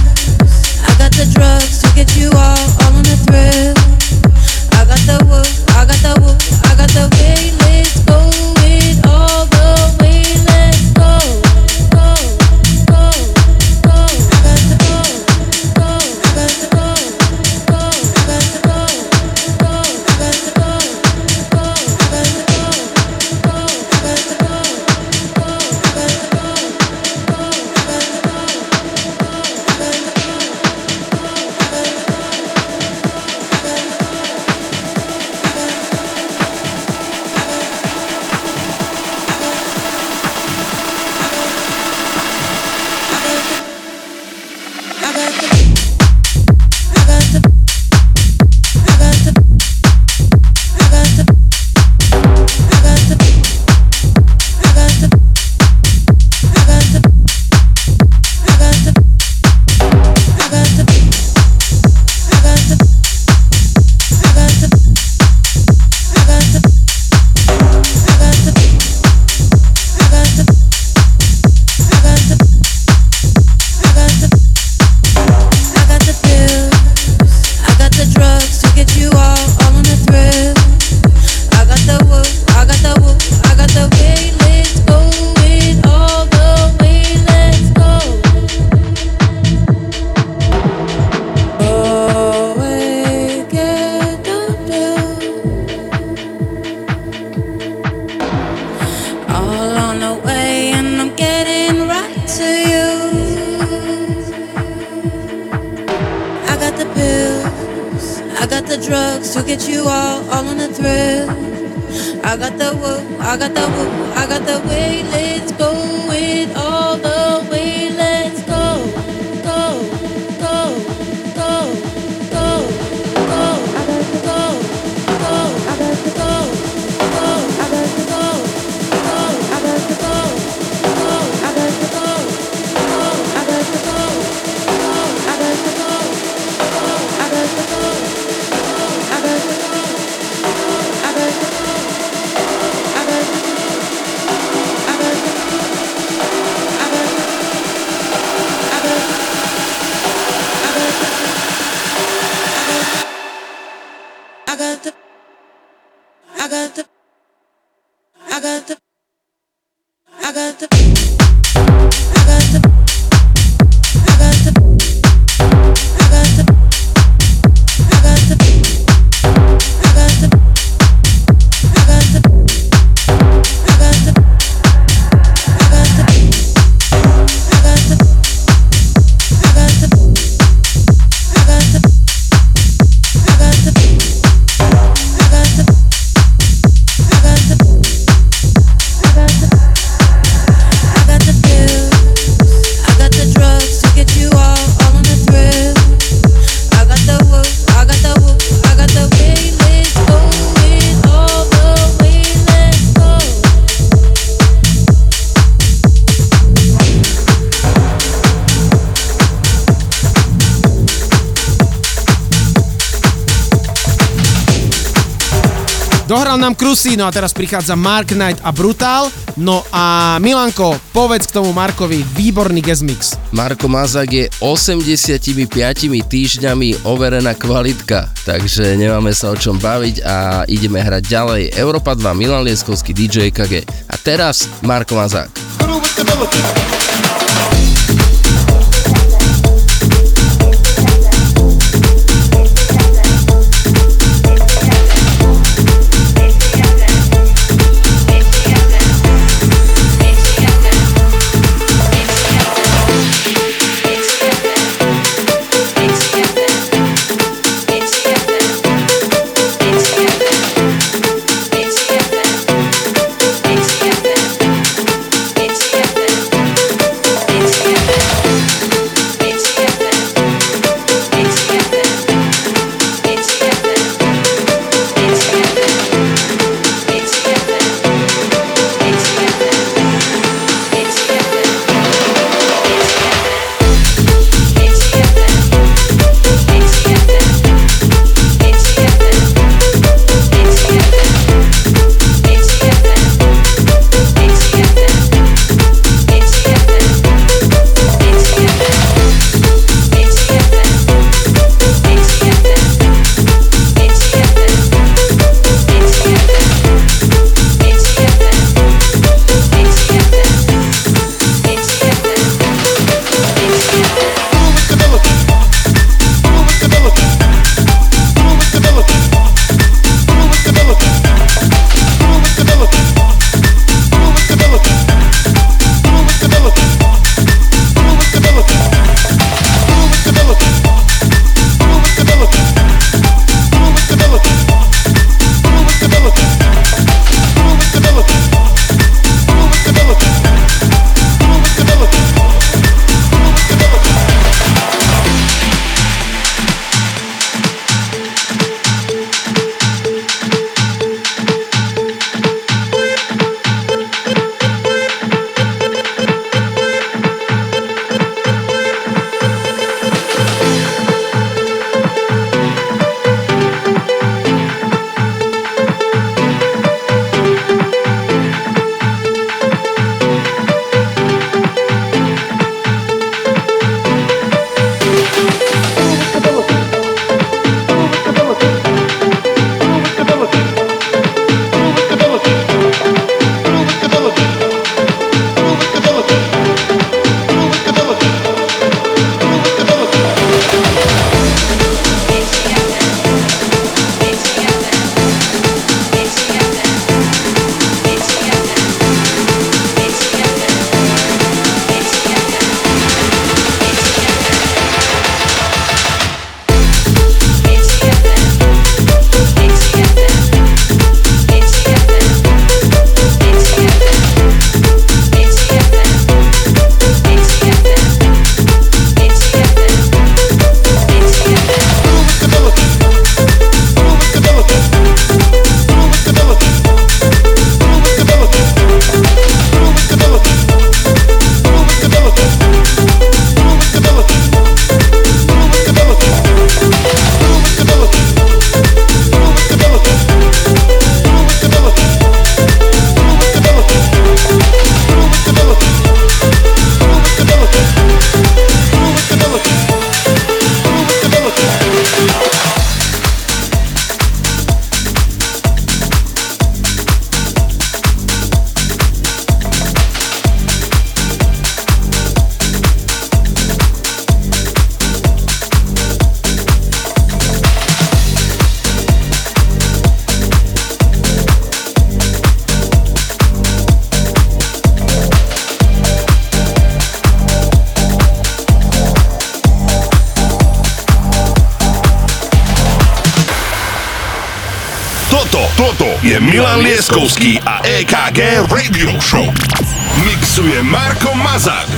the drugs to get you all on the thrill. I got the woo, I got the woo, I got the way, let's go it all the way, let's go, go, go, go, go, go, go, go, go, go. Dohral nám Cruzy, no a teraz prichádza Mark Knight a Brutal. No a Milanko, povedz k tomu Markovi, výborný guest mix. Marko Mazak je 85 týždňami overená kvalitka, takže nemáme sa o čom baviť a ideme hrať ďalej. Europa 2, Milan Lieskovsky, DJ EKG. A teraz Marko Mazak. Toto je Milan Lieskovský a EKG Radio Show. Mixuje Marko Mazak.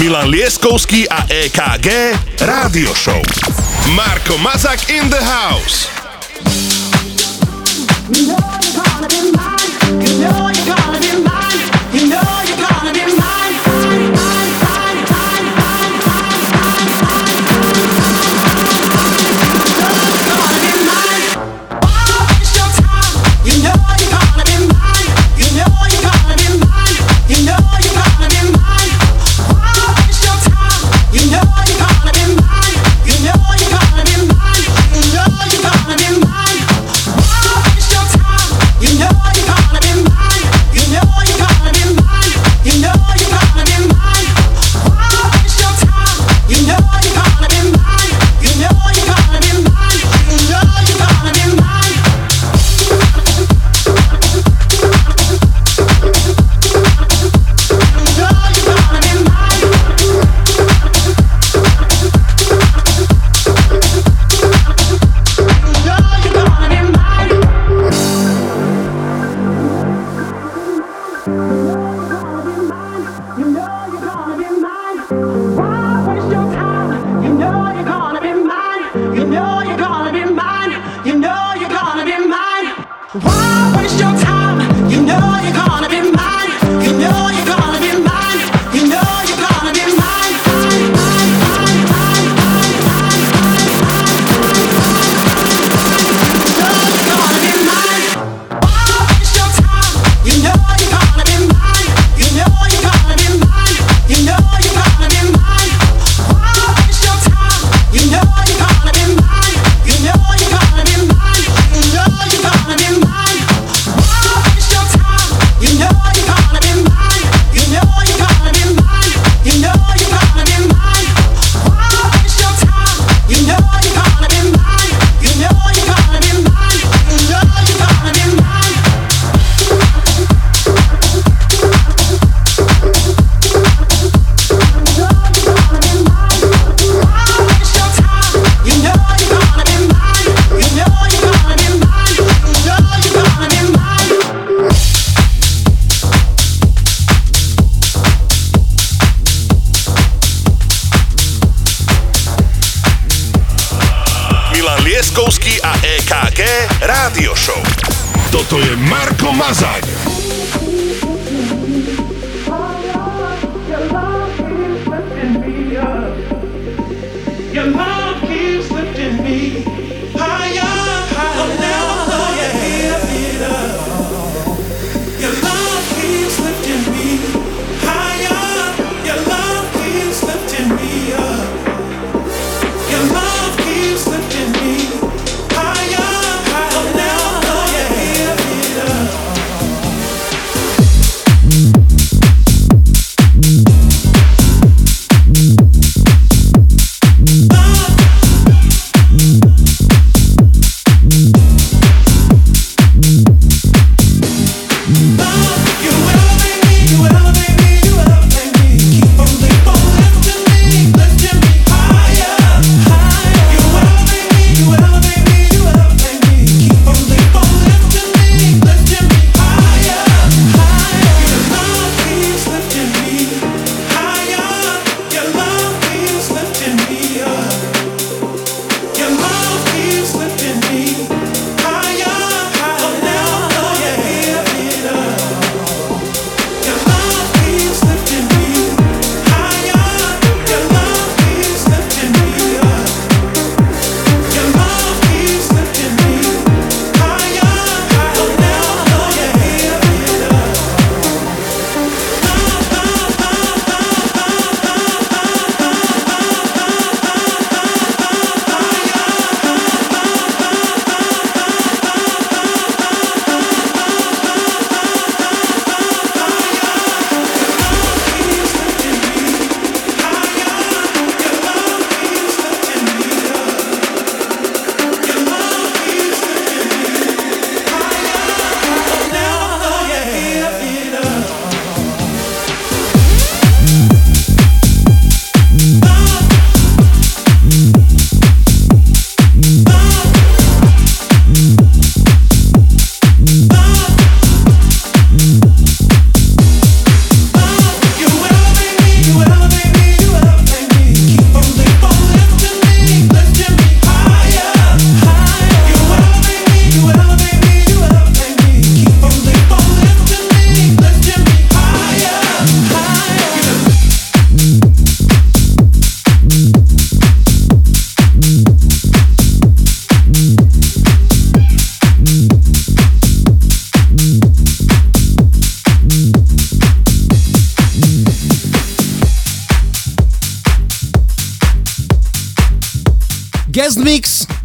Milan Lieskovský a EKG Rádio Show. Marko Mazak in the house. České rádio show. Toto je Marko Mazak.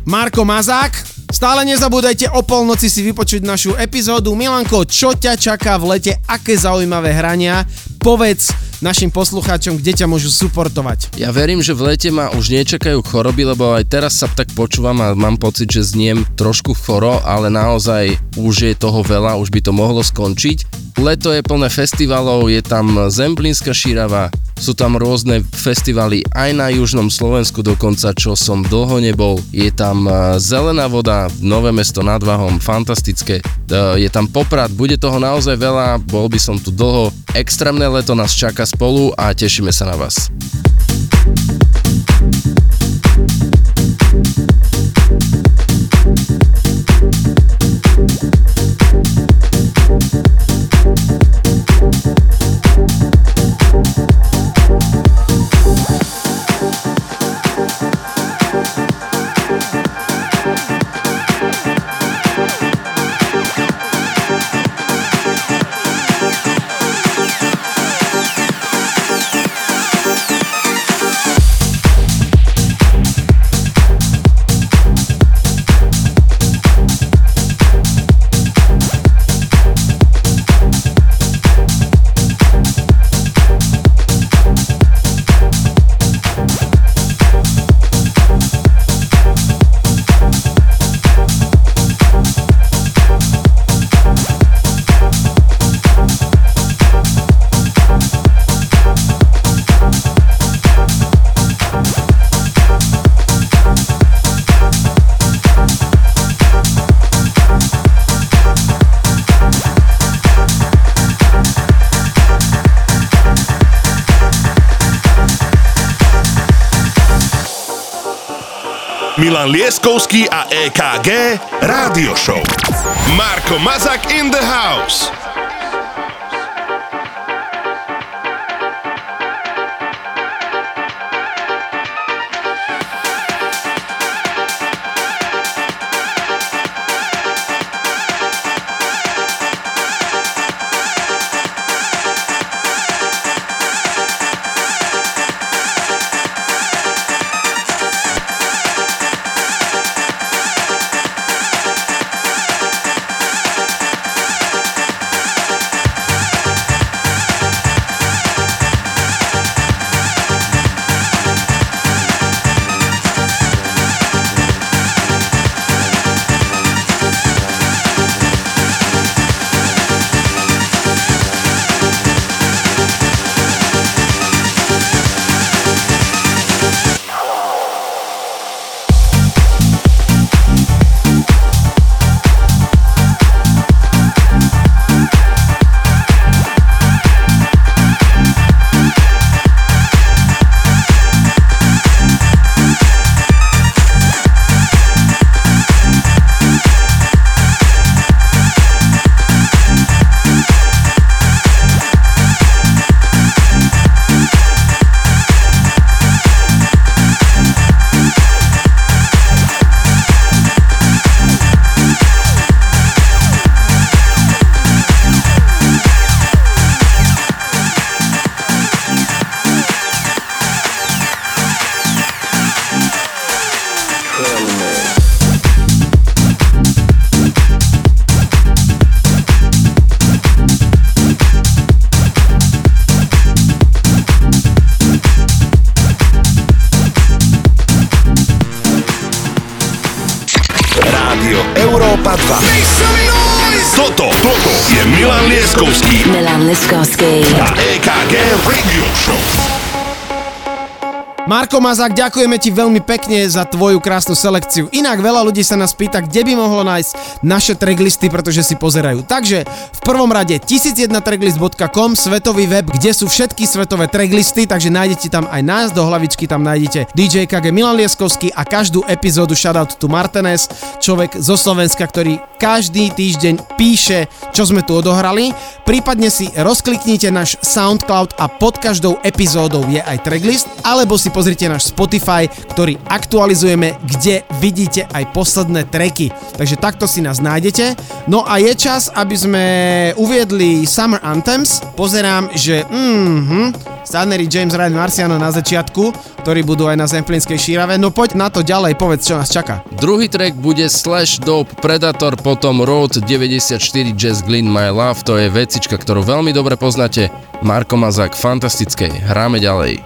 Marko Mazák, stále nezabúdajte o polnoci si vypočuť našu epizódu. Milanko, čo ťa čaká v lete, aké zaujímavé hrania, povedz našim poslucháčom, kde ťa môžu suportovať. Ja verím, že v lete ma už nečakajú choroby, lebo aj teraz sa tak počúvam a mám pocit, že zniem trošku choro, ale naozaj už je toho veľa, už by to mohlo skončiť. Leto je plné festivalov, je tam Zemplínska šírava, sú tam rôzne festivaly aj na južnom Slovensku dokonca, čo som dlho nebol. Je tam Zelená voda, Nové mesto nad Váhom, fantastické. Je tam Poprad, bude toho naozaj veľa, bol by som tu dlho. Extrémne leto nás čaká spolu a tešíme sa na vás. Milan Lieskovský a EKG Rádio Show. Marko Mazak in the house. Marko Mazák, ďakujeme ti veľmi pekne za tvoju krásnu selekciu. Inak veľa ľudí sa nás pýta, kde by mohlo nájsť naše tracklisty, pretože si pozerajú. Takže v prvom rade 1001tracklist.com, svetový web, kde sú všetky svetové tracklisty, takže nájdete tam aj nás, do hlavičky tam nájdete DJ KG Milan Lieskovský a každú epizódu shoutout to Martinez, človek zo Slovenska, ktorý každý týždeň píše, čo sme tu odohrali. Prípadne si rozkliknite náš SoundCloud a pod každou epizódou je aj tracklist, alebo si pozrite náš Spotify, ktorý aktualizujeme, kde vidíte aj posledné tracky. Takže takto si nás nájdete. No a je čas, aby sme uviedli Summer Anthems. Pozerám, že Stannery, James Ryan, Marciano na začiatku, ktorí budú aj na Zemplínskej šírave. No poď na to ďalej, povedz, čo nás čaká. Druhý track bude Slash Dope Predator, potom Route 94 Jazz Glyn My Love. To je vecička, ktorú veľmi dobre poznáte. Marko Mazák, fantastické. Hráme ďalej.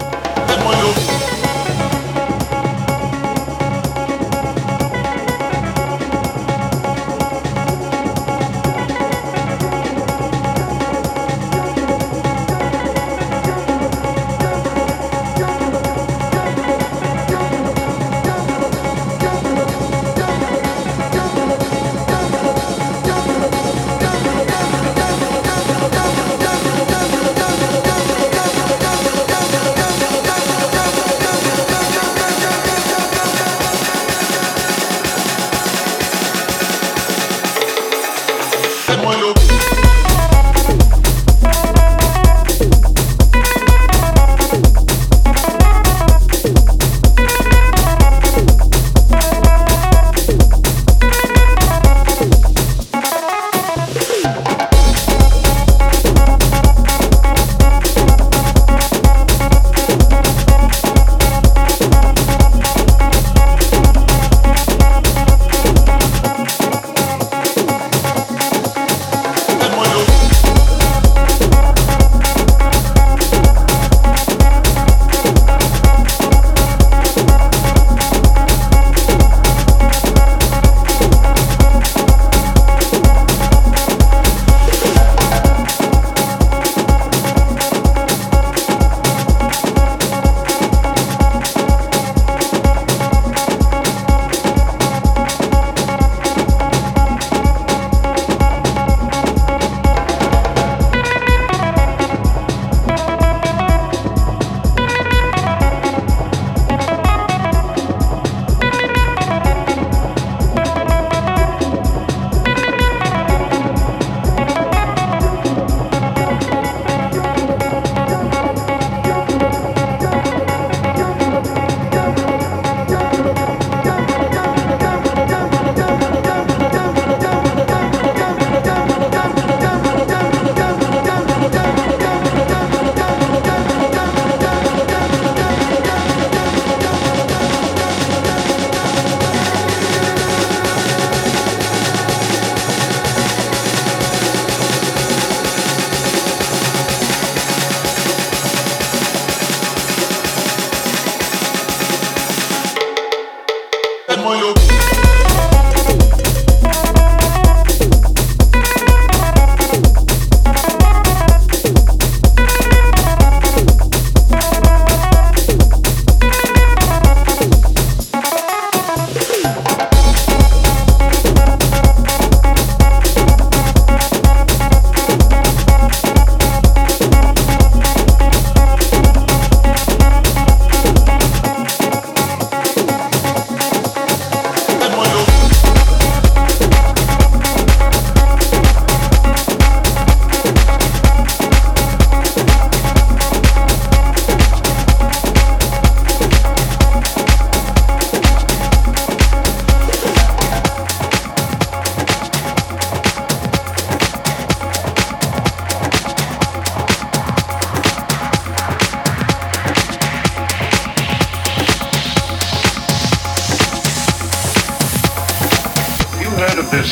this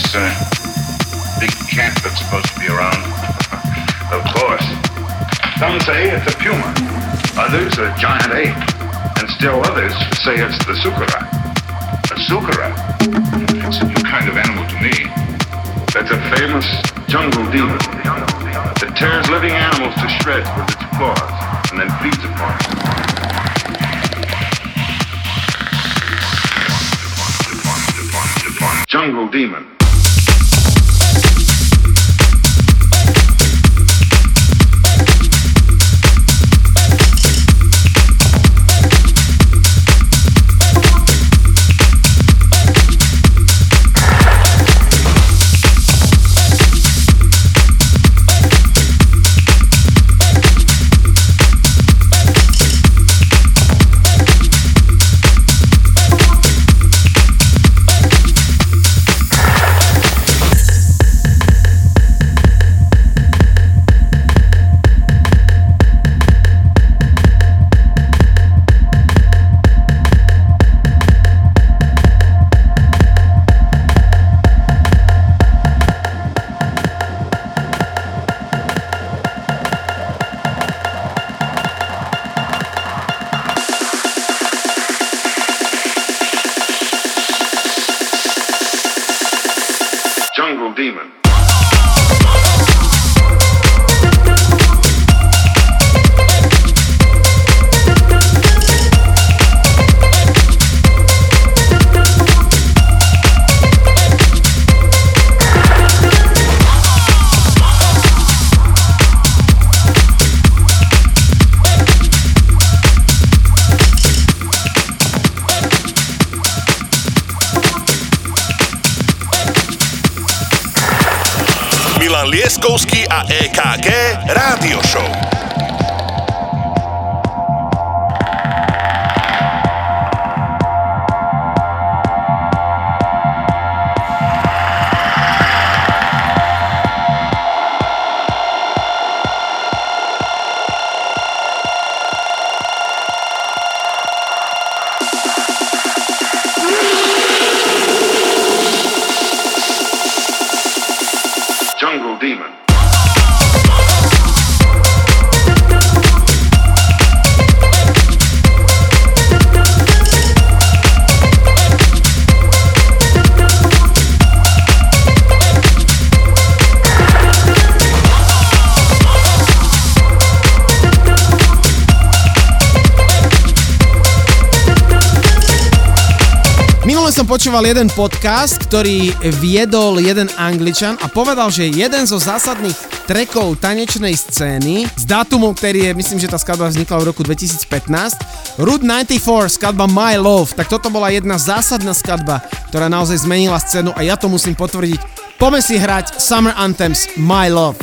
big cat that's supposed to be around? Of course. Some say it's a puma, others a giant ape, and still others say it's the sukara. A sukara? It's a new kind of animal to me. That's a famous jungle demon that tears living animals to shreds with its claws and then feeds upon them. Jungle demon. Milan Lieskovský a EKG Rádio Show. Počúval jeden podcast, ktorý viedol jeden Angličan a povedal, že jeden zo zásadných trackov tanečnej scény z dátumu, ktorý je, myslím, že tá skladba vznikla v roku 2015, Route 94, skladba My Love, tak toto bola jedna zásadná skladba, ktorá naozaj zmenila scénu a ja to musím potvrdiť. Poďme si hrať Summer Anthems My Love.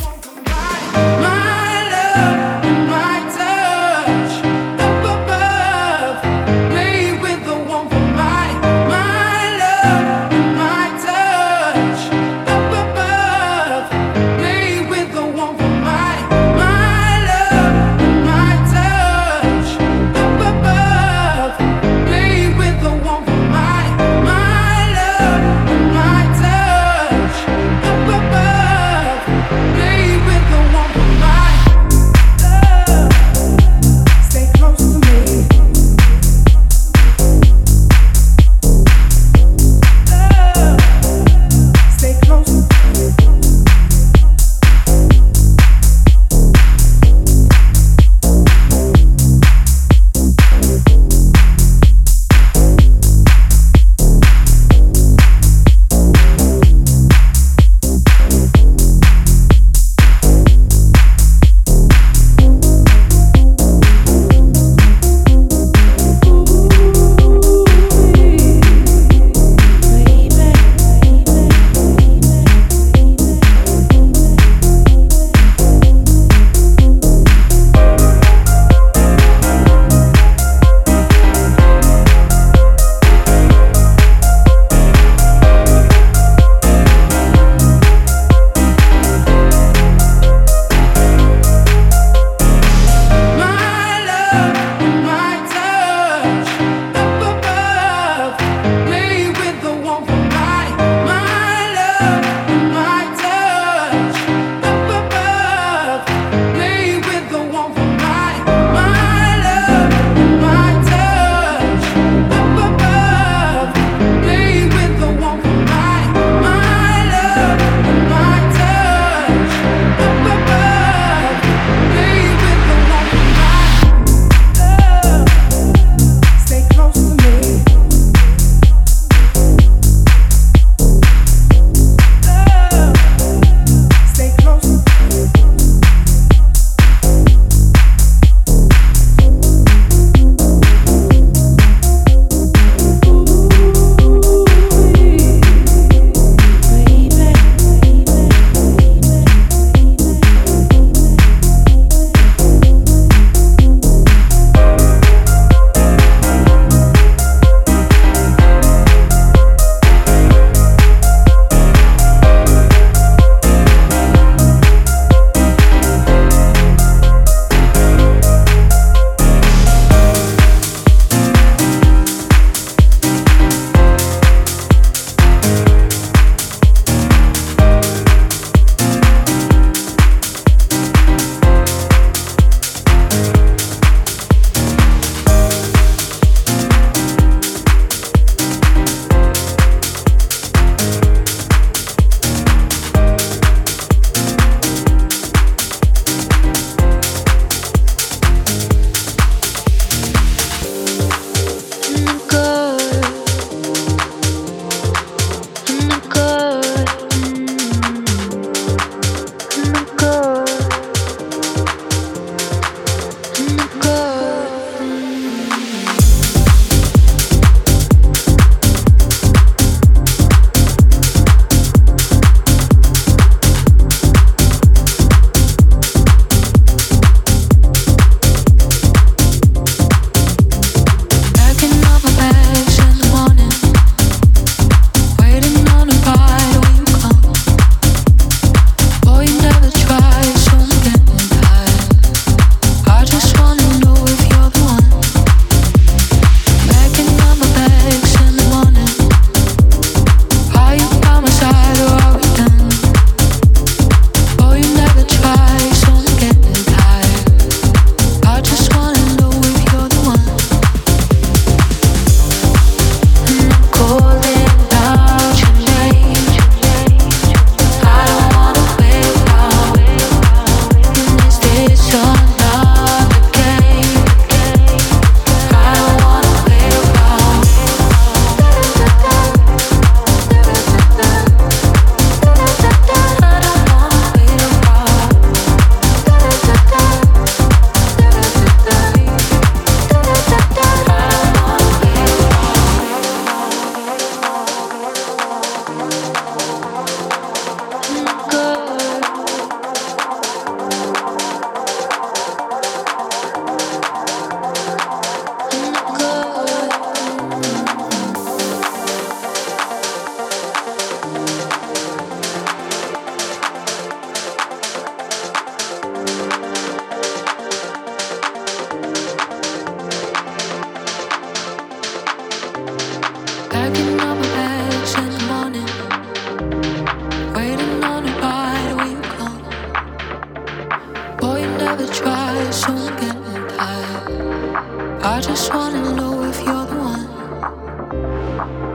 I just wanna know if you're the one.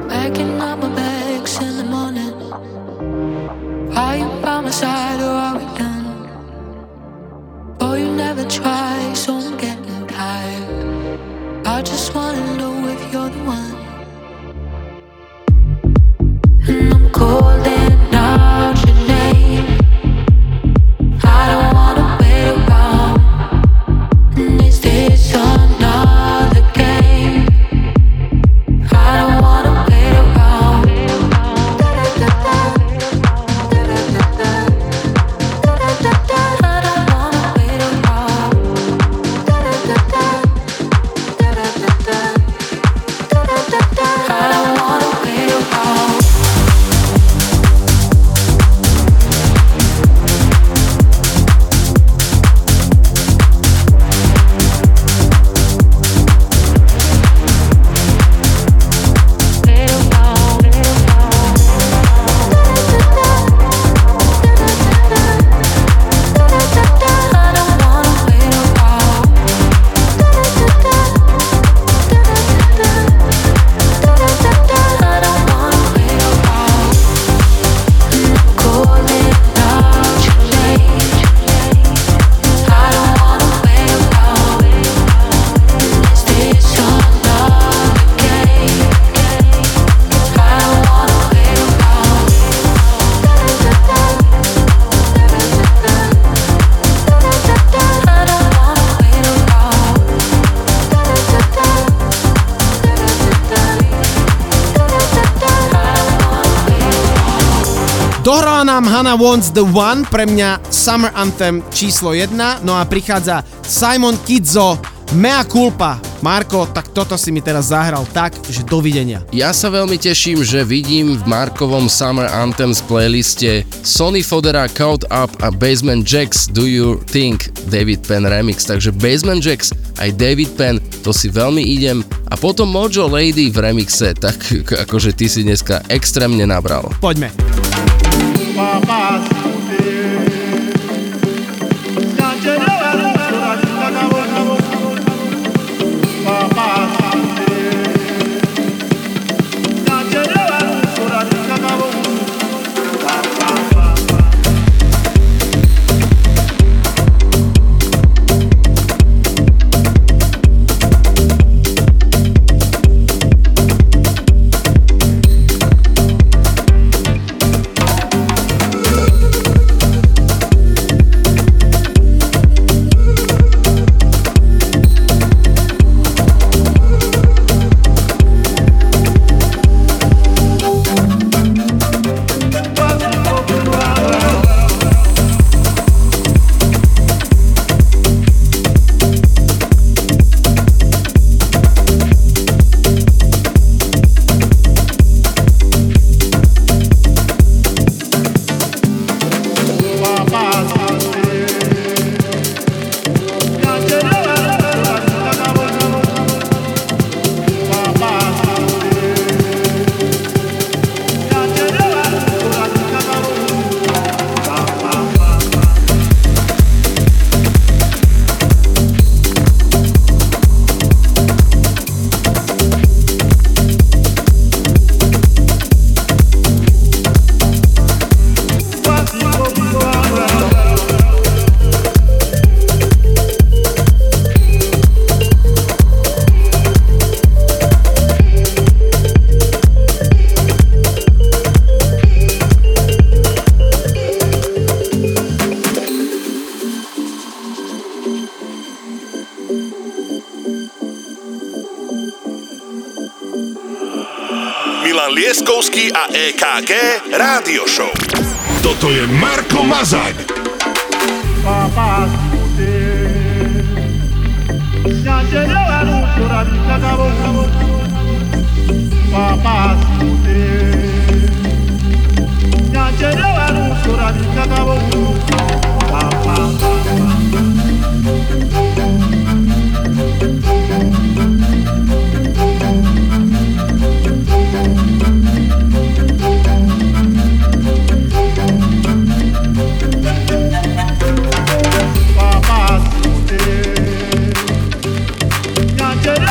Packing up my bags in the morning. Are you by my side or are we done? Oh, you never try, so I'm getting tired. I just wanna know if you're the one. And I'm calling out your name. I don't wanna wait around. And is this another game? I don't wanna wait around. I don't wanna wait around. I don't wanna wait around. Dohrala nám Hannah Wants the One, pre mňa Summer Anthem číslo 1, no a prichádza Simon Kidzo, Mea Culpa. Marko, tak toto si mi teraz zahral tak, že dovidenia. Ja sa veľmi teším, že vidím v Markovom Summer Anthem z playliste Sonny Fodera, Caught Up a Basement Jaxx, Do You Think, David Penn remix. Takže Basement Jaxx aj David Penn, to si veľmi idem. A potom Mojo Lady v remixe, tak akože ty si dneska extrémne nabral. Poďme. Papas. Milan Lieskovský a EKG Rádio Show. Toto je Marko Mazak. Papa, All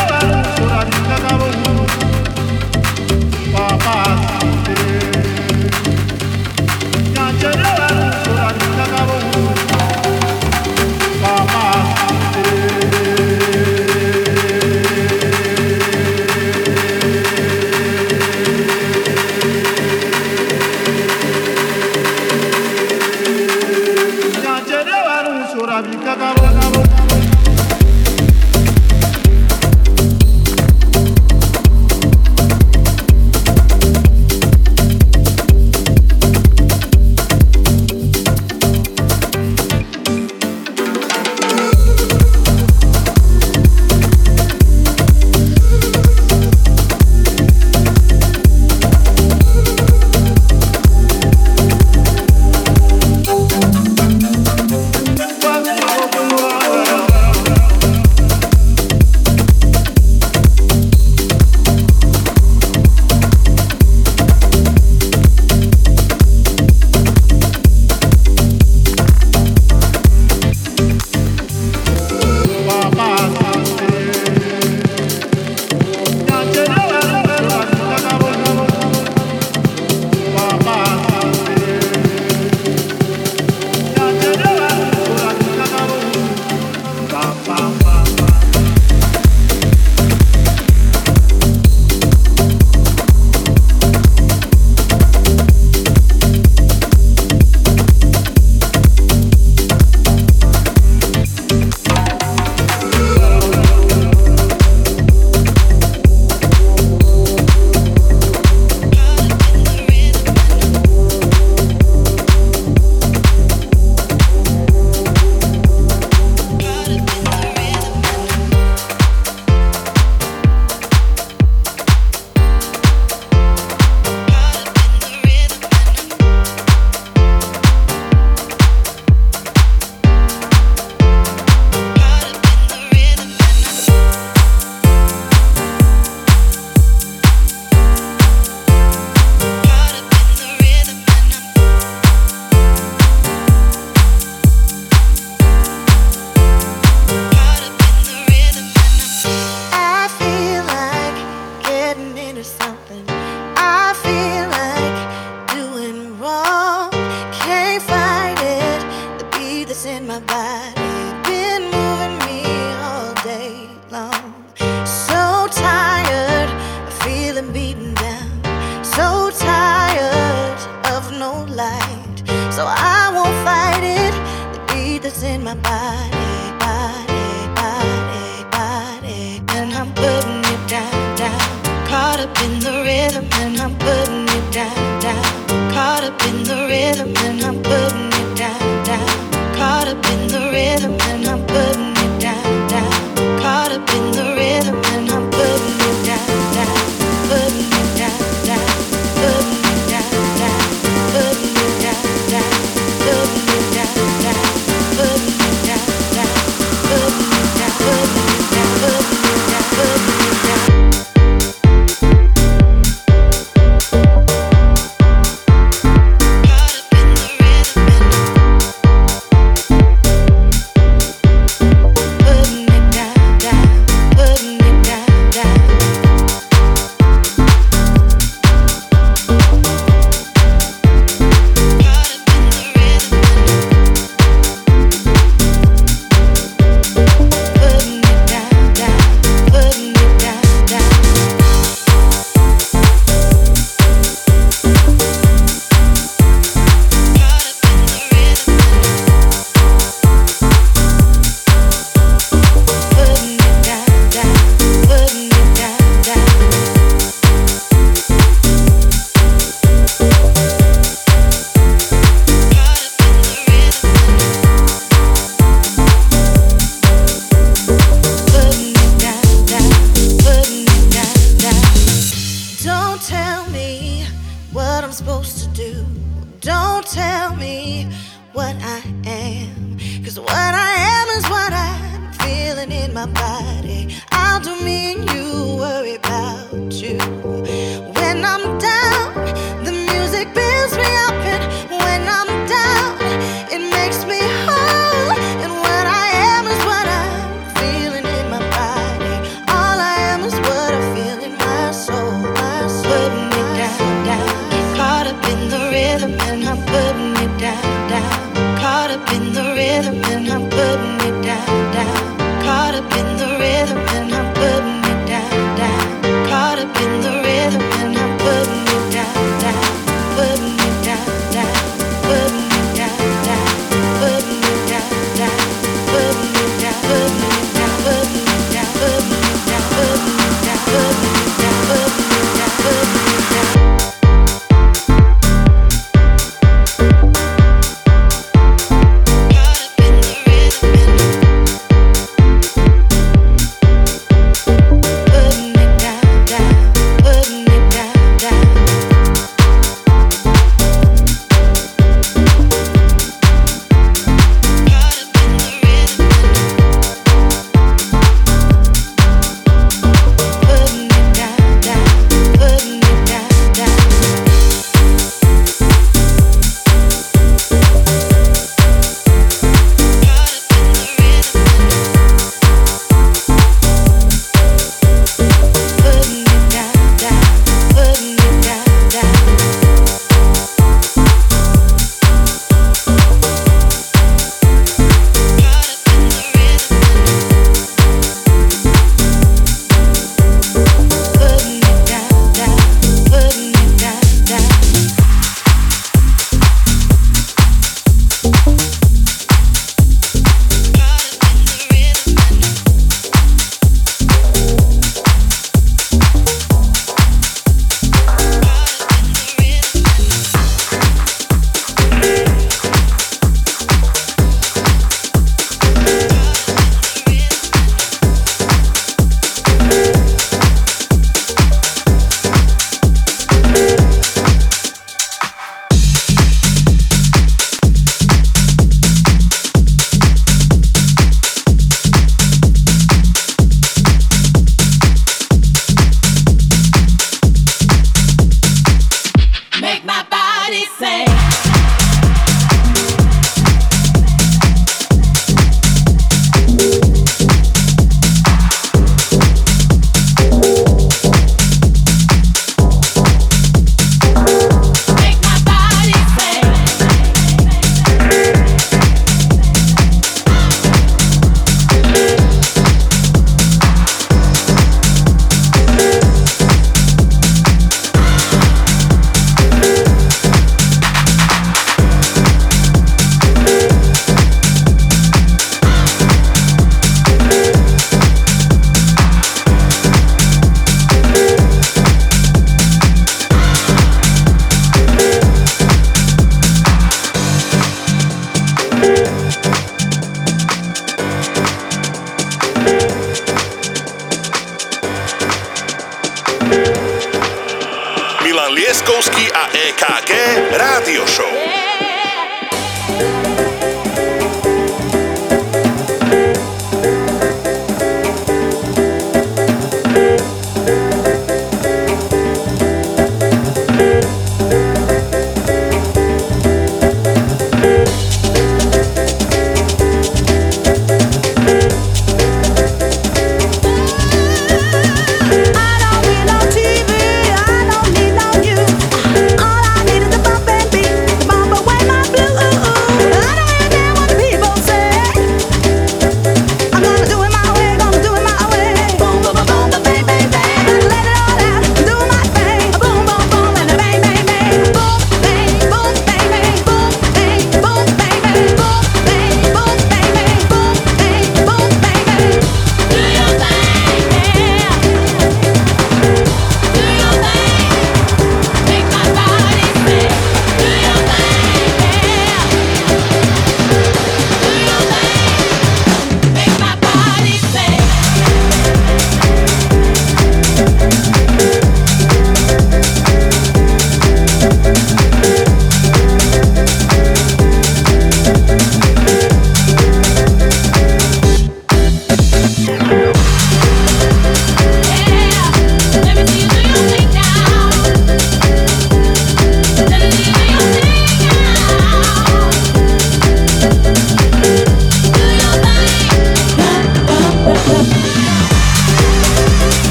Milan Lieskovsky a EKG Rádio Show.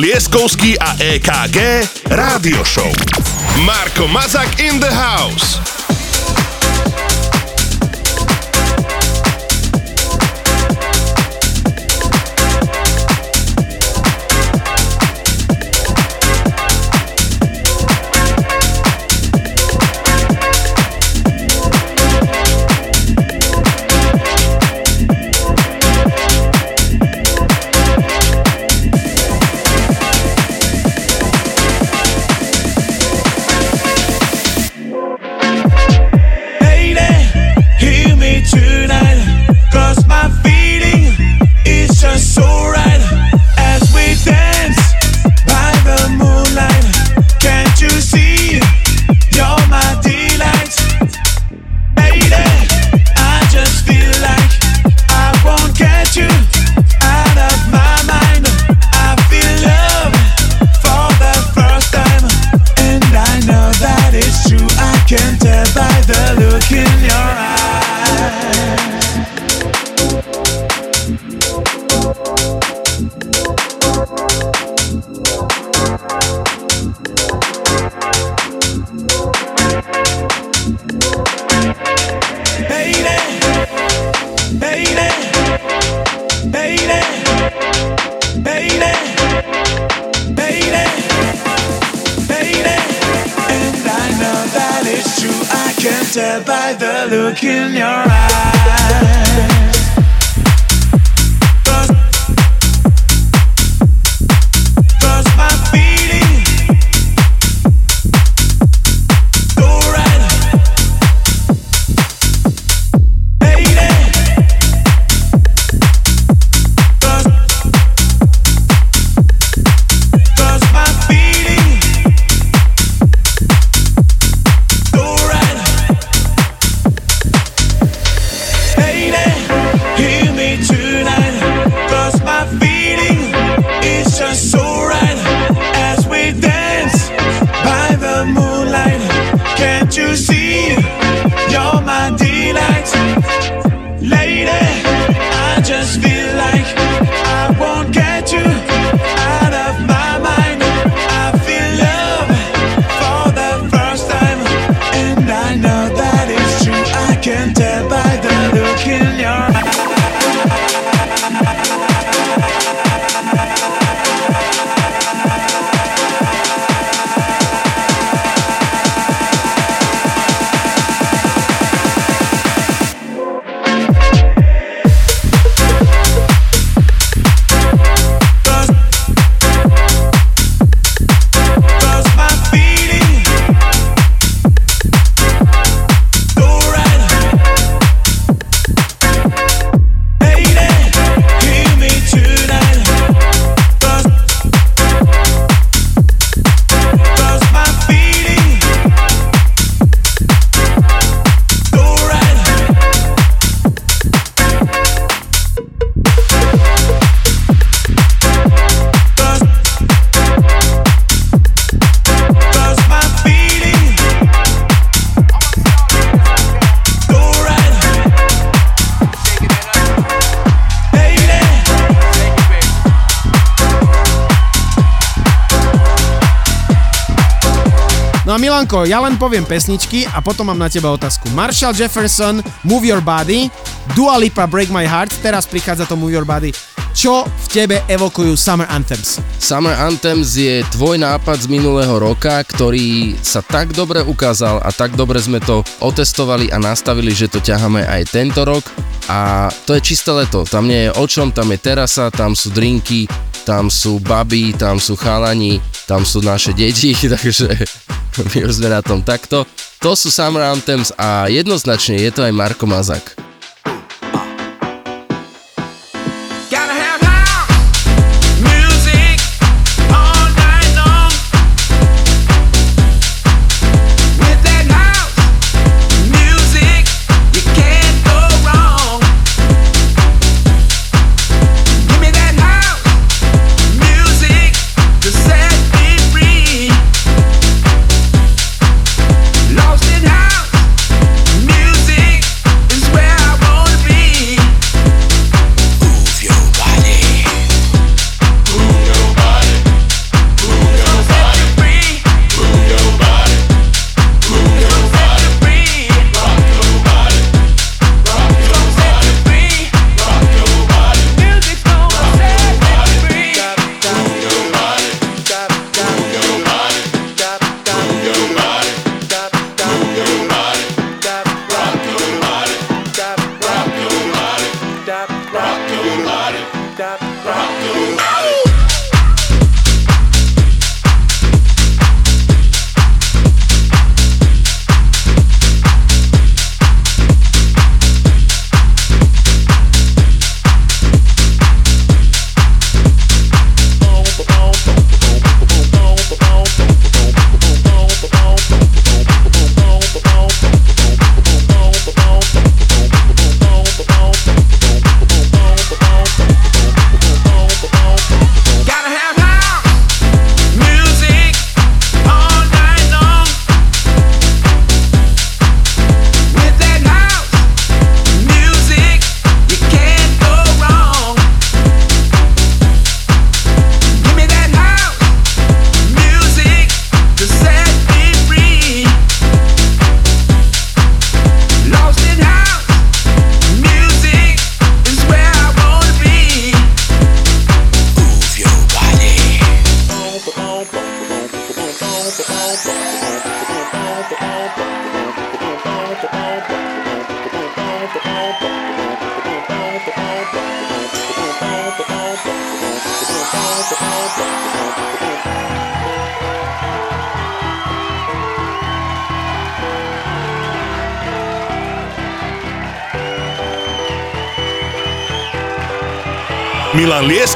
Lieskovský a EKG Rádio Show. Marko Mazak in the house. Hey No a Milanko, ja len poviem pesničky a potom mám na teba otázku. Marshall Jefferson, Move Your Body, Dua Lipa, Break My Heart, teraz prichádza to Move Your Body. Čo v tebe evokujú Summer Anthems? Summer Anthems je tvoj nápad z minulého roka, ktorý sa tak dobre ukázal a tak dobre sme to otestovali a nastavili, že to ťaháme aj tento rok. A to je čisté leto, tam nie je o čom, tam je terasa, tam sú drinky, tam sú baby, tam sú chalani, tam sú naše deti, takže my už sme na tom takto. To sú Summer Anthems a jednoznačne je to aj Marko Mazak. Milan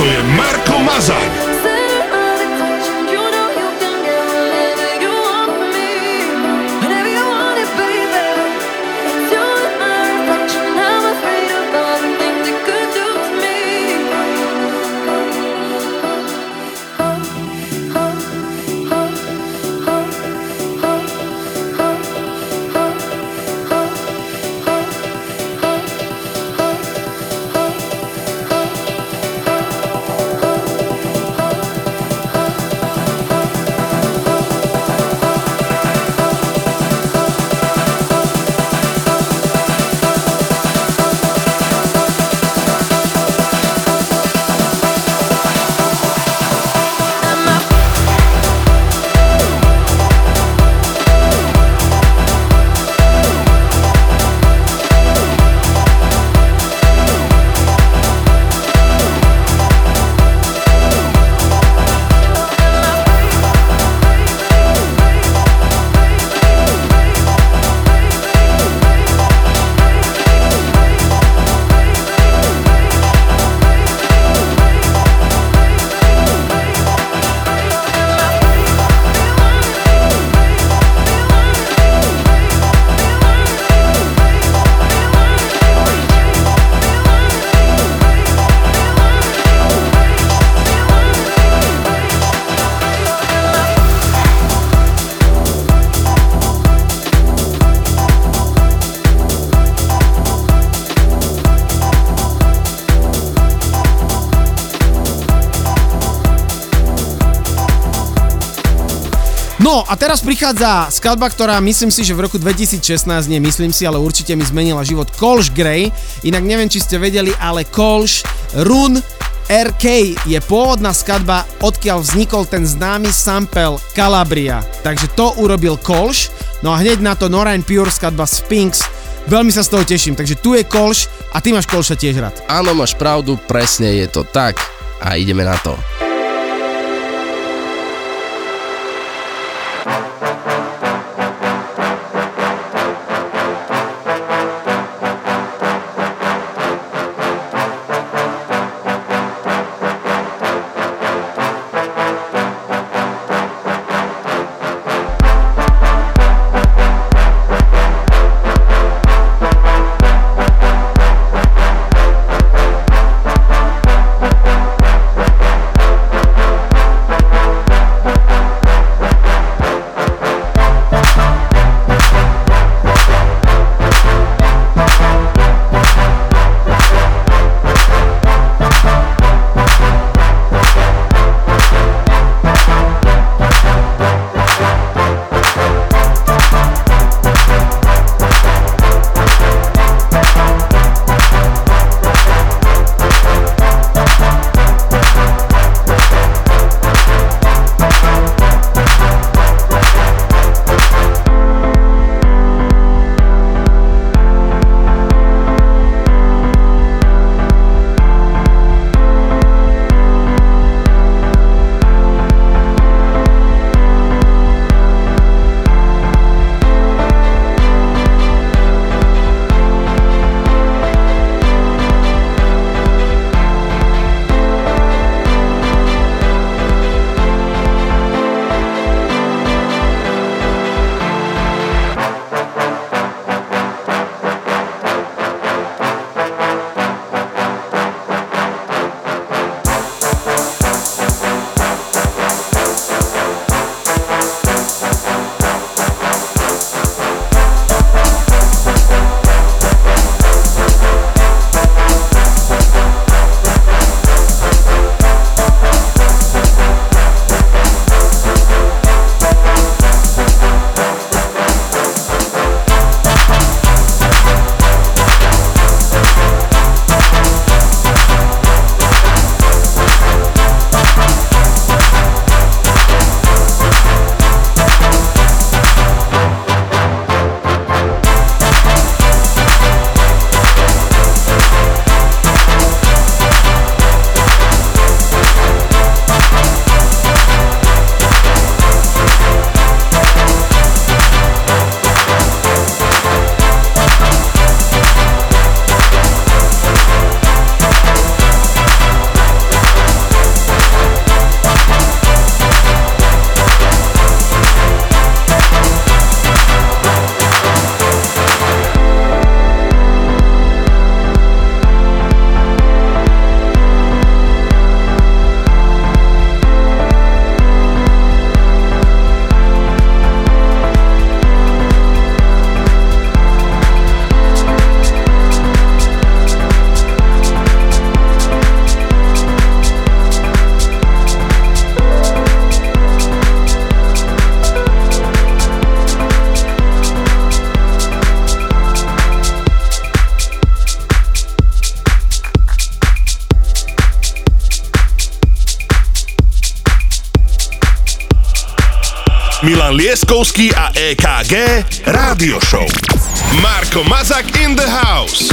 to je Marko Mazak. No a teraz prichádza skladba, ktorá myslím si, že v roku 2016, nie myslím si, ale určite mi zmenila život, Kolsch Grey. Inak neviem, či ste vedeli, ale Kolsch Run RK je pôvodná skladba, odkiaľ vznikol ten známy sample Calabria. Takže to urobil Kolsch. No a hneď na to Norine Pure, skladba Sphinx. Veľmi sa z toho teším, takže tu je Kolsch a ty máš Kolscha tiež rád. Áno, máš pravdu, presne je to tak a ideme na to. Milan Lieskovsky a EKG Rádio Show. Marko Mazak in the house.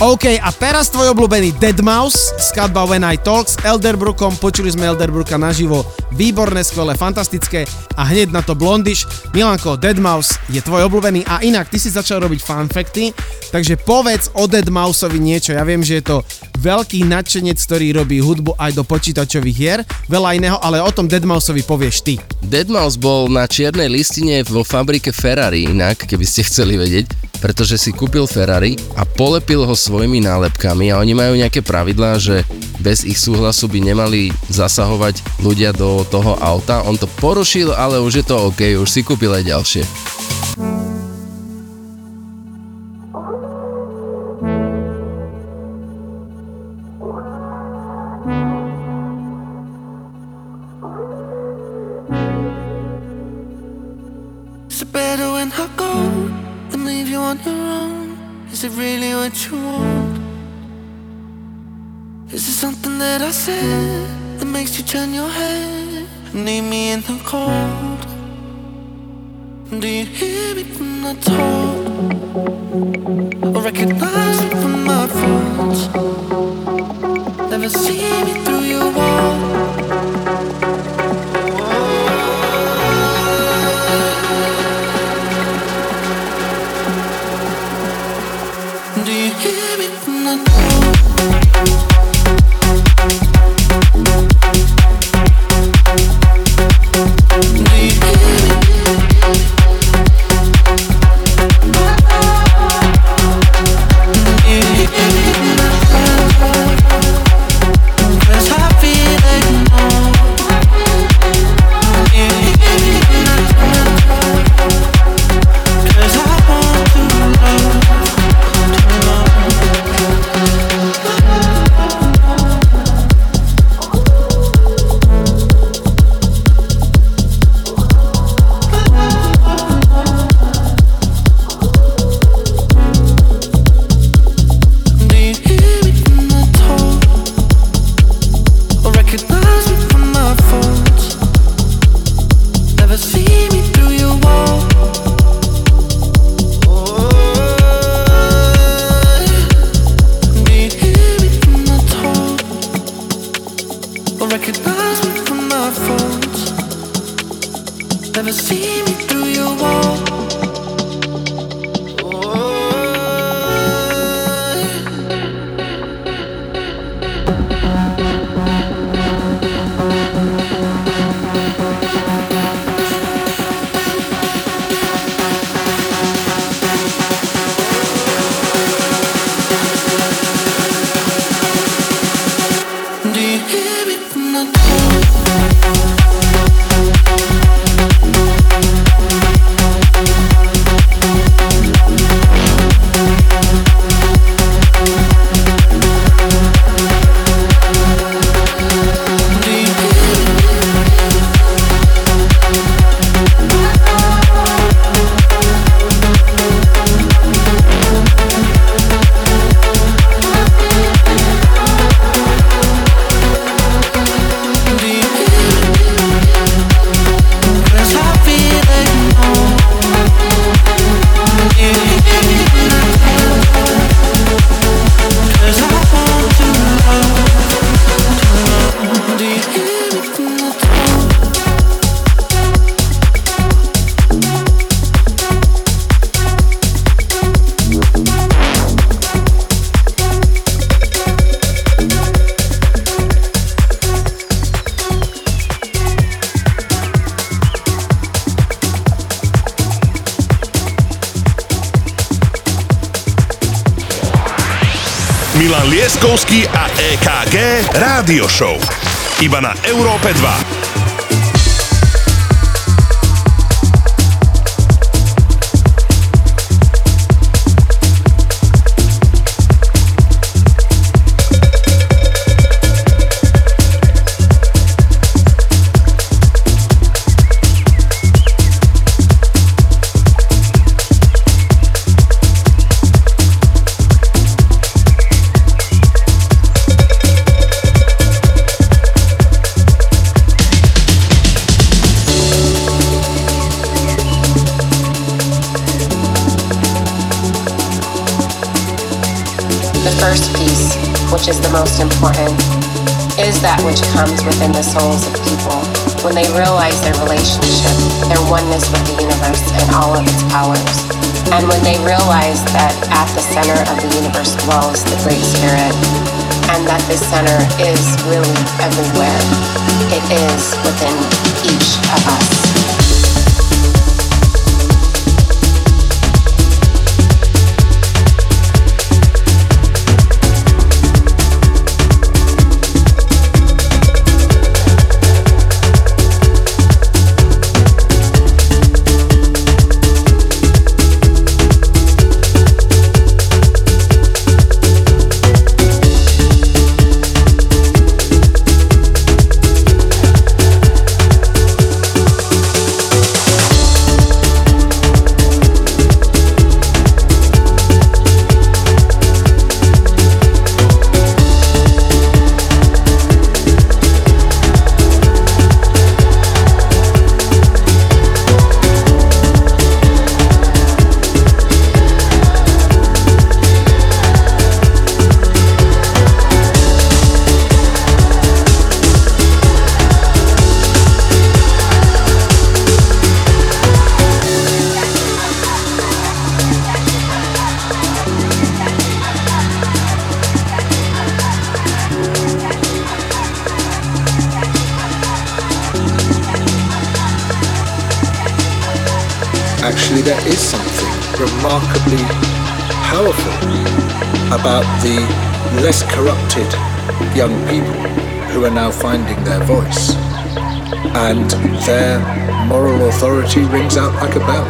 OK, a teraz tvoj obľúbený Deadmau5, skladba When I Talk s Elderbbrookom. Počuli sme Elderbrooka naživo, výborné, skvelé, fantastické a hneď na to blondiš. Milanko, Deadmau5 je tvoj obľúbený a inak, ty si začal robiť fanfakty, takže povedz o Deadmau5ovi niečo. Ja viem, že je to veľký nadšenec, ktorý robí hudbu aj do počítačových hier, veľa iného, ale o tom Deadmau5ovi povieš ty. Deadmau5 bol na čiernej listine vo fabrike Ferrari, inak, keby ste chceli vedieť, pretože si kúpil Ferrari a polepil ho svojimi nálepkami a oni majú nejaké pravidlá, že bez ich súhlasu by nemali zasahovať ľudia do toho auta. On to porušil, ale už je to OK, už si kúpil aj ďalšie. Is it really what you want? Is it something that I said that makes you turn your head? Need me in the cold? Do you hear me when I talk? Or recognize me from my faults? Never see me through your wall. Milan Lieskovský a EKG Rádio Show. Iba na Európe 2. first piece, which is the most important, is that which comes within the souls of people when they realize their relationship, their oneness with the universe and all of its powers. And when they realize that at the center of the universe dwells the Great Spirit, and that this center is really everywhere. It is within each of us. Young people who are now finding their voice, and their moral authority rings out like a bell.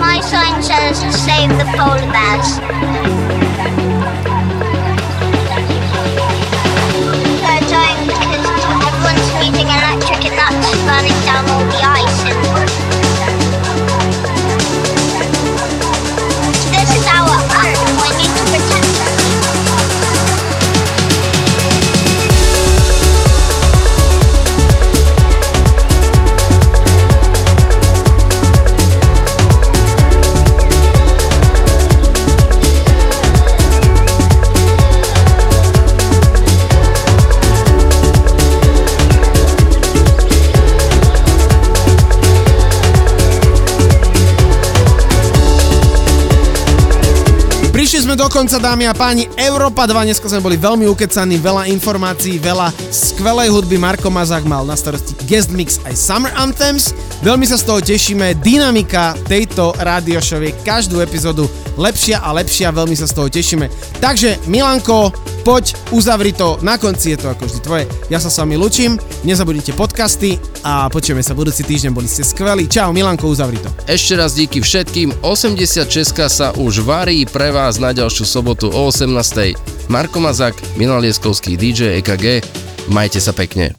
My sign says save the polar bears. They're dying because everyone's meeting electric and that's burning down all the ice in the world. Sme dokonca, dámy a páni, Europa 2. Dneska sme boli veľmi ukecaní, veľa informácií, veľa skvelej hudby. Marko Mazák mal na starosti guest mix aj Summer Anthems. Veľmi sa z toho tešíme. Dynamika tejto rádio show je každú epizódu lepšia a lepšia. Veľmi sa z toho tešíme. Takže Milanko, poď, uzavri to. Na konci je to ako vždy tvoje. Ja sa s vami ľúčim. Nezabudnite podcasty a počujeme sa budúci týždeň. Boli ste skvelí. Čau, Milanko, uzavri to. Ešte raz díky všetkým. 86 sa už varí pre vás na ďalšiu sobotu o 18:00. Marko Mazák, Milan Lieskovský, DJ EKG. Majte sa pekne.